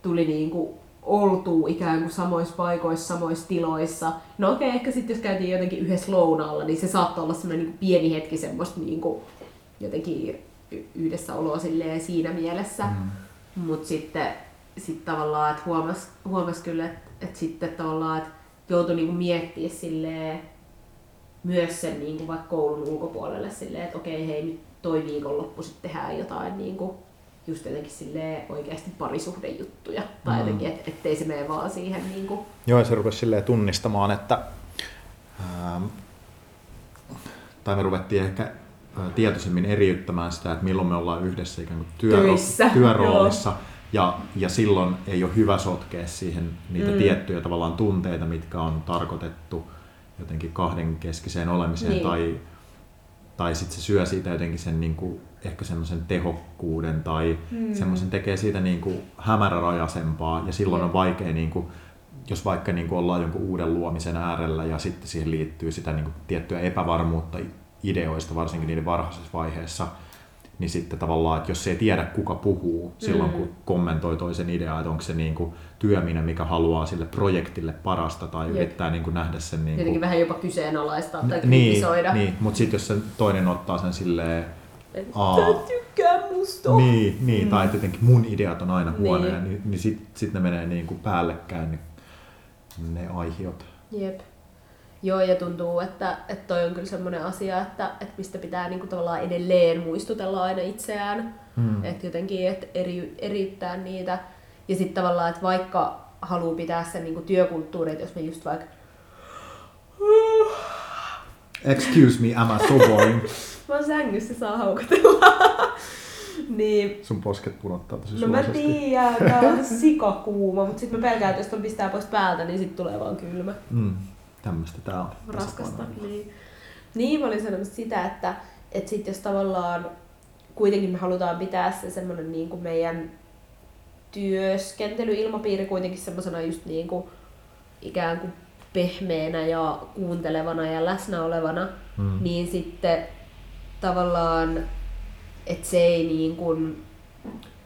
tuli niinku oltuu ikään kuin samoissa paikoissa, samoissa tiloissa. No okei, ehkä sitten jos käytiin jotenkin yhdessä lounaalla, niin se saattoi olla semmoinen niinku pieni hetki semmoista niinku jotenkin yhdessäoloa silleen siinä mielessä. Mutta sitten tavallaan, että huomas kyllä, että sitten tavallaan, että joutui niinku miettiä silleen myös sen niinku vaikka koulun ulkopuolelle silleen, että okei, hei, nyt toi viikonloppu sitten tehdään jotain niinku just jotenkin silleen oikeasti parisuhdejuttuja. Tai jotenkin, ettei se mene vaan siihen niinku. Joo, se rupesi silleen tunnistamaan, että tai me ruvettiin ehkä tietoisemmin eriyttämään sitä, että milloin me ollaan yhdessä ikään kuin työroolissa. Ja silloin ei ole hyvä sotkea siihen niitä tiettyjä tavallaan tunteita, mitkä on tarkoitettu jotenkin kahdenkeskiseen olemiseen, niin. tai sitten se syö siitä jotenkin sen niinku ehkä semmoisen tehokkuuden tai semmoisen tekee siitä niinku hämärärajaisempaa ja silloin on vaikea niinku, jos vaikka niinku ollaan jonkun uuden luomisen äärellä ja sitten siihen liittyy sitä niinku tiettyä epävarmuutta ideoista varsinkin niiden varhaisessa vaiheessa, niin sitten tavallaan, että jos ei tiedä kuka puhuu silloin kun kommentoi toisen ideaa, että onko se niinku työminen, mikä haluaa sille projektille parasta tai yrittää niinku nähdä sen niinku jotenkin vähän jopa kyseenalaistaa tai kritisoida. Niin, mutta sitten jos se toinen ottaa sen silleen sä tykkää musta. Niin, tai jotenkin mun ideat on aina huonoja, niin sit ne menee niinku päällekkäin ne aihiot. Jep. Joo, ja tuntuu, että toi on kyllä semmoinen asia, että mistä pitää niinku tavallaan edelleen muistutella aina itseään. Että jotenkin, että eriyttää niitä. Ja sitten tavallaan, että vaikka haluaa pitää sen niinku työkulttuurin, että jos me just vaikka excuse me, am I so boring? Mä oon sängyssä, saa haukatella. Niin. Sun posket punottaa tosi suosasti. Mä tiiän, tää on sikakuuma, mutta sit mä pelkään, että jos ton pistää pois päältä, niin sit tulee vaan kylmä. Tämmöistä tää on. Raskasta. Niin mä olin sanomassa sitä, että sit jos tavallaan kuitenkin me halutaan pitää se semmonen niinku meidän työskentelyilmapiiri kuitenkin semmosena just niinku ikään kuin pehmeänä ja kuuntelevana ja läsnä olevana, niin sitten tavallaan, että se ei niin kuin,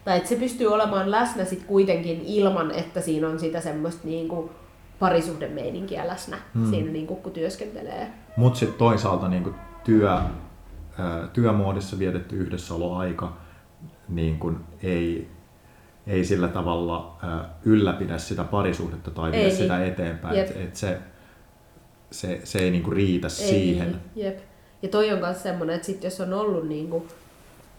tai että se pystyy olemaan läsnä sit kuitenkin ilman, että siinä on sitä semmoista niin kuin parisuhdemeininkiä läsnä siinä niin kuin, kun työskentelee. Mut sit toisaalta niin kuin työmuodissa vietetty yhdessäoloaika niin kuin ei sillä tavalla ylläpidä sitä parisuhdetta tai vie sitä eteenpäin, että se ei niinku riitä siihen. Jep. Ja toi on myös semmoinen, että sit jos on ollut niinku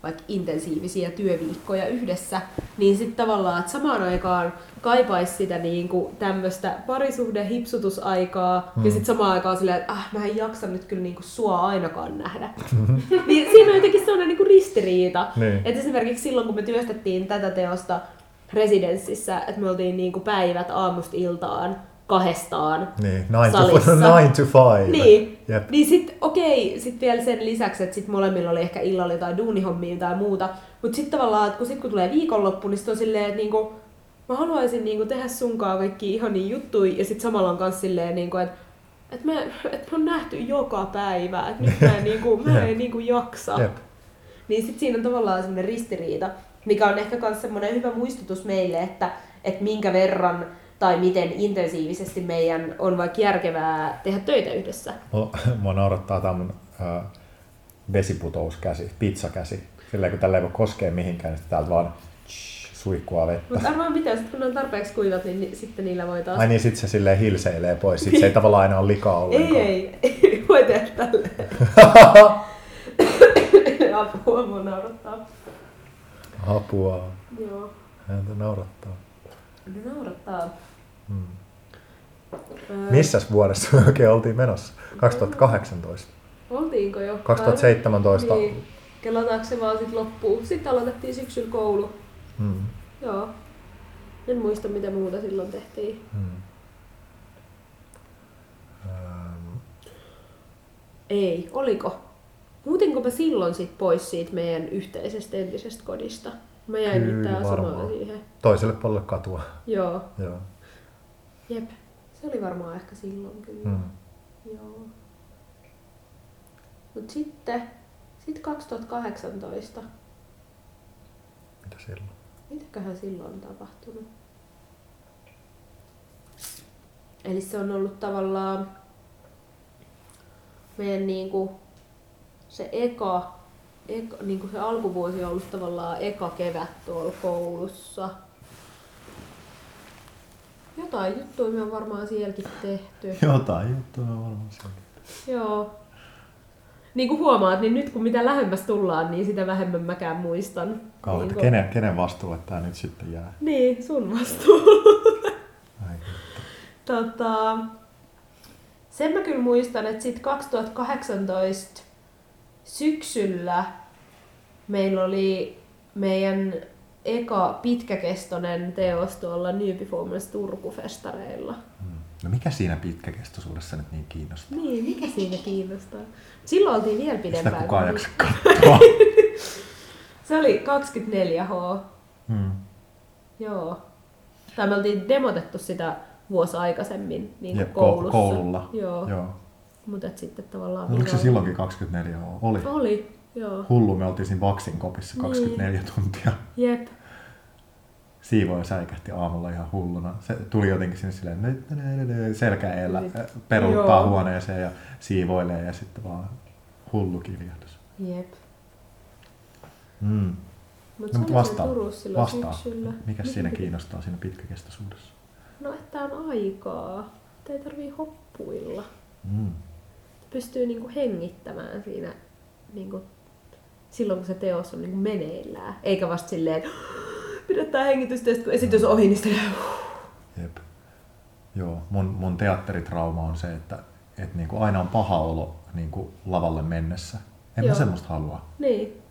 vaikka intensiivisiä työviikkoja yhdessä, niin sitten tavallaan, että samaan aikaan kaipaisi sitä niinku tämmöistä parisuhdehipsutusaikaa ja sitten samaan aikaan silleen, että mä en jaksa nyt kyllä niinku sua ainakaan nähdä. Niin siinä on jotenkin sellainen niinku ristiriita. Niin. Et esimerkiksi silloin, kun me työstettiin tätä teosta Presidenssissä, että me oltiin niinku päivät aamusta iltaan kahdestaan salissa. 9 to 5. Niin, yep. Niin sitten okei, sitten vielä sen lisäksi, että sitten molemmilla oli ehkä illalla jotain duunihommia tai muuta, mutta sitten tavallaan, että kun tulee viikonloppu, niin sitten on silleen, että niinku, mä haluaisin niinku tehdä sunkaan kaikki ihania juttuja, ja sitten samalla on myös silleen, niinku, että mä oon nähty joka päivä, että nyt mä en, niinku, mä en niinku jaksa. Yep. Niin sitten siinä on tavallaan semmoinen ristiriita, mikä on ehkä myös semmoinen hyvä muistutus meille, että minkä verran tai miten intensiivisesti meidän on vaikka järkevää tehdä töitä yhdessä. Mua naurattaa tämä mun vesiputouskäsi, pizzakäsi. Silleen kun tällä ei voi koskea mihinkään, niin täältä vaan suihkua vettä. Mutta arvaa mitä, kun on tarpeeksi kuivat, niin sitten niillä voi taas... Ai niin, sit se silleen hilseilee pois, sit se ei tavallaan aina ole likaa ollenkaan. Ei, voi tehdä tälleen. Apua, mua naurattaa. Apua. Joo. Häntä naurattaa. Häntä naurattaa. Hmm. Missäs vuodessa oikein oltiin menossa? 2018. Oltiinko jo? 2017. Niin. Kelataanko se vaan sit loppuun? Sitten aloitettiin syksyllä koulu. Hmm. Joo. En muista mitä muuta silloin tehtiin. Hmm. Ei, oliko? Muutinko mä silloin sit pois siitä meidän yhteisestä entisestä kodista? Mä jäin nyt tää asemaan siihen. Toiselle puolelle katua. Joo. Joo. Jep. Se oli varmaan ehkä silloin kyllä. Hmm. Joo. Mut sitten... Sitten 2018. Mitä silloin? Mitäköhän silloin on tapahtunut? Eli se on ollut tavallaan... Meidän niinku... Se eka niin kuin se alkuvuosi on ollut tavallaan eka kevät tuolla koulussa. Jotain juttuja me on varmaan sielläkin tehty. Joo. Niin kuin huomaat, niin nyt kun mitä lähemmäs tullaan, niin sitä vähemmän mäkään muistan. Kauan, niin kun... kenen vastuulle tää nyt sitten jää? Niin, sun vastuulle. Ai hitto. Sen mä kyllä muistan, että sit 2018 syksyllä meillä oli meidän eka pitkäkestoinen teos tuolla New turkufestareilla. No mikä siinä pitkäkestoisuudessa nyt niin kiinnostaa? Niin, mikä siinä kiinnostaa? Silloin oltiin vielä pidempään. Sitä kukaan jaksa katsoa. Se oli 24H. Hmm. Joo. Tai me oltiin demotettu sitä vuosi aikaisemmin niin kuin koulussa. Koululla. Joo. Mutta sitten tavallaan... Oliko se silloinkin 24H? Oli, joo. Hullu, me oltiin siinä vaksinkopissa 24 tuntia. Jep. Siivoja säikähti aamulla ihan hulluna. Se tuli jotenkin sinne silleen selkäeellä, peruuttaa huoneeseen ja siivoilee ja sitten vaan hullu kirjahdus. Jep. Mm. Mutta vastaa. Mikäs siinä kiinnostaa siinä pitkäkestoisuudessa? No, että on aikaa. Ei tarvii hoppuilla. Mm. Pystyy niinku hengittämään siinä niinku, silloin, kun se teos on niinku meneillään. Eikä vasta silleen... Pidetään hengitystä, kun esitys on ohi, niin sitä... Jep. Joo, mun teatteritrauma on se, että niinku aina on paha olo niinku lavalle mennessä. En mä semmoista halua. Niin.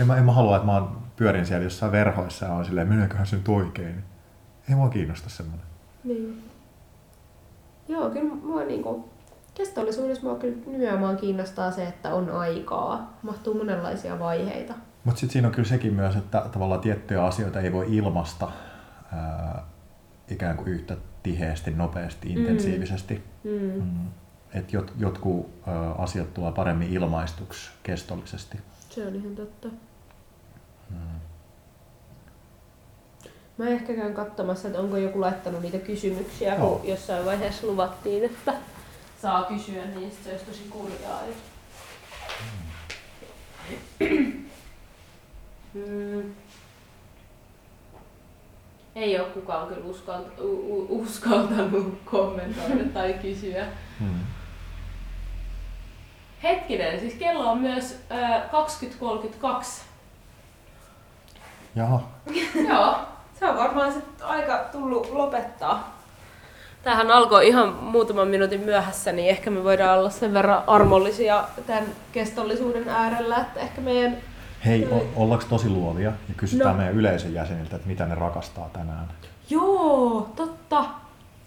En mä halua, että mä pyörin siellä jossain verhoissa ja on silleen, meneeköhän se nyt oikein. Ei mua kiinnosta semmoinen. Niin. Joo, kyllä mua niinku... Kestollisuudessa mua kyllä nimenomaan kiinnostaa se, että on aikaa. Mahtuu monenlaisia vaiheita. Mutta sitten siinä on kyllä sekin myös, että tavallaan tiettyjä asioita ei voi ilmaista ikään kuin yhtä tiheästi, nopeasti, intensiivisesti. Että jotkut asiat tulee paremmin ilmaistuksi kestollisesti. Se on ihan totta. Mä ehkä käyn katsomassa, että onko joku laittanut niitä kysymyksiä, kun jossain vaiheessa luvattiin, että saa kysyä niistä, se olisi tosi kurjaa. Ei ole kukaan kyllä uskaltanut kommentoida tai kysyä. Hetkinen, siis kello on myös 20.32. Jaha. Joo, se on varmaan sitten aika tullut lopettaa. Tämähän alkoi ihan muutaman minuutin myöhässä, niin ehkä me voidaan olla sen verran armollisia tämän kestollisuuden äärellä, että ehkä meidän... Hei, ollaanko tosi luovia ja kysytään meidän yleisön jäseniltä, että mitä ne rakastaa tänään? Joo, totta.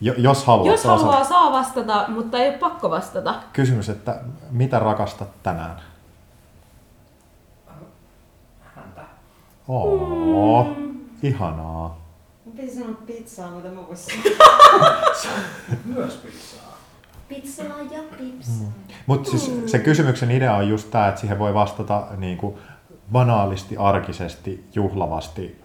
Jos haluaa saa vastata, mutta ei ole pakko vastata. Kysymys, että mitä rakastat tänään? Häntä. Ihanaa. Mä pitäisi sanoa pizzaa, mutta mä voisin. Myös pizzaa. Pizzaa ja pipsaa. Mutta siis sen kysymyksen idea on just tää, että siihen voi vastata niinku banaalisti, arkisesti, juhlavasti,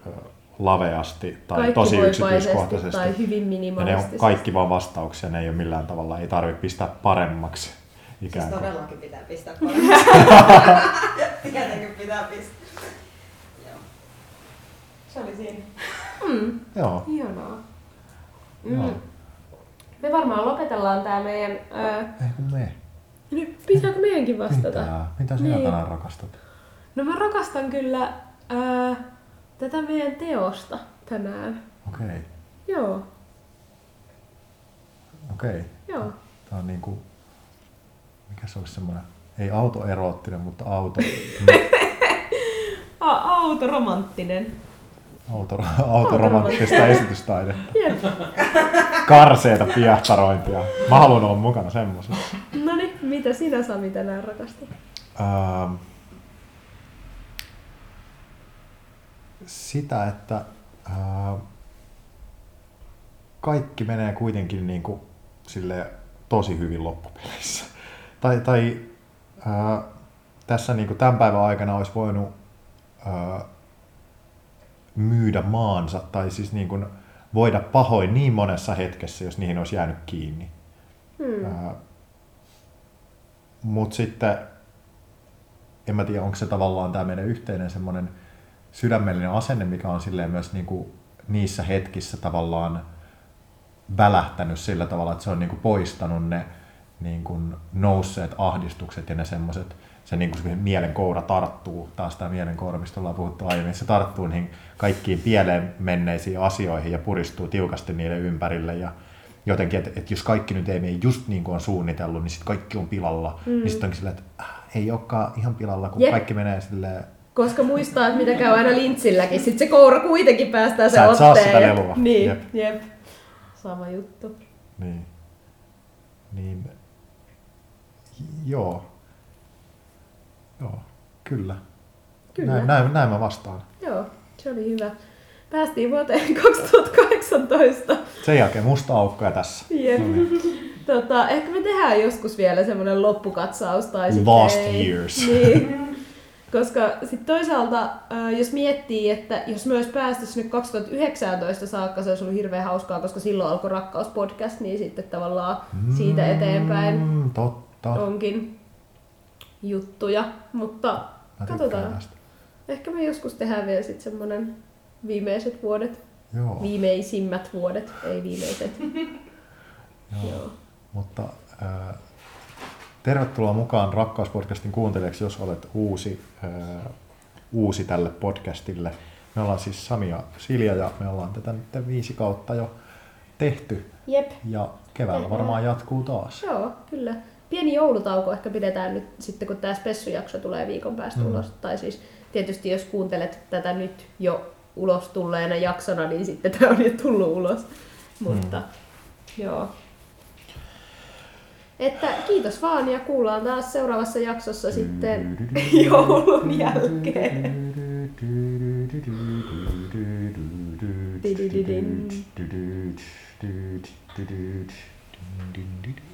laveasti tai kaikki tosi yksityiskohtaisesti. Tai hyvin minimalistisesti. Ja ne on kaikki vaan vastauksia, ne ei ole millään tavalla, ei tarvitse pistää paremmaksi. Ikään siis todellakin pitää pistää paremmaksi. Tietenkin pitää pistää. Se oli siinä. Joo. Hienoa. Joo. Me varmaan lopetellaan tää meidän... Ei kun me. Nyt pitääkö meidänkin vastata? Mitä sinä tänään rakastat? No mä rakastan kyllä tätä meidän teosta tänään. Okei. Okay. Joo. Okei. Okay. Joo. Tää on niinku... Mikä se olisi semmoinen... Ei autoeroottinen, mutta auto... Autoromanttinen. Autoromanttista esitystaidetta. Jep. Karseeta piehtarointia. Mä haluan olla mukana semmoisessa. No niin, mitä sinä Sami tänään rakastat? Sitä, että kaikki menee kuitenkin niin kuin silleen tosi hyvin loppupeleissä. Tai tässä niin kuin tämän päivän aikana olisi voinut myydä maansa tai siis niin kuin voida pahoin niin monessa hetkessä, jos niihin olisi jäänyt kiinni. Mutta sitten, en mä tiedä, onko se tavallaan tämä meidän yhteinen semmoinen sydämellinen asenne, mikä on silleen myös niin kuin niissä hetkissä tavallaan välähtänyt sillä tavalla, että se on niin kuin poistanut ne niin kuin nousseet ahdistukset ja ne semmoiset, se, niin kuin se mielenkoura tarttuu, taas tämä mielenkoura, mistä ollaan puhuttu aiemmin, se tarttuu niihin kaikkiin pieleen menneisiin asioihin ja puristuu tiukasti niiden ympärille ja jotenkin, että jos kaikki nyt ei mene just niin kuin on suunnitellut, niin sitten kaikki on pilalla, niin sitten onkin silleen, että ei olekaan ihan pilalla, kun kaikki menee silleen. Koska muistaa, että mitä käy aina lintsilläkin, sitten se koura kuitenkin päästää sen otteen. Sä et saa sitä lelua. Niin, jep. Sama juttu. Niin. Joo, kyllä. Näin mä vastaan. Joo, se oli hyvä. Päästiin vuoteen 2018. Sen jälkeen musta aukkoja tässä. Yep. No niin. Ehkä me tehdään joskus vielä semmoinen loppukatsaus. Tai Lost years. Niin. Koska sitten toisaalta, jos miettii, että jos myös päästäisiin nyt 2019 saakka, se olisi ollut hirveän hauskaa, koska silloin alkoi Rakkauspodcast, niin sitten tavallaan siitä eteenpäin onkin juttuja, mutta katsotaan. Ehkä me joskus tehdään vielä sitten semmoinen viimeiset vuodet. Joo. Viimeisimmät vuodet, ei viimeiset. Joo. Mutta tervetuloa mukaan Rakkauspodcastin kuuntelijaksi, jos olet uusi tälle podcastille. Me ollaan siis Sami ja Silja ja me ollaan tätä nyt 5 kautta jo tehty. Jep. Ja keväällä varmaan jatkuu taas. Joo, kyllä. Pieni joulutauko ehkä pidetään nyt sitten, kun tämä spessujakso tulee viikon päästä ulos. Tai siis tietysti jos kuuntelet tätä nyt jo ulos tulleena jaksona, niin sitten tämä on jo tullut ulos. Mutta joo. Että kiitos vaan ja kuullaan taas seuraavassa jaksossa sitten joulun jälkeen.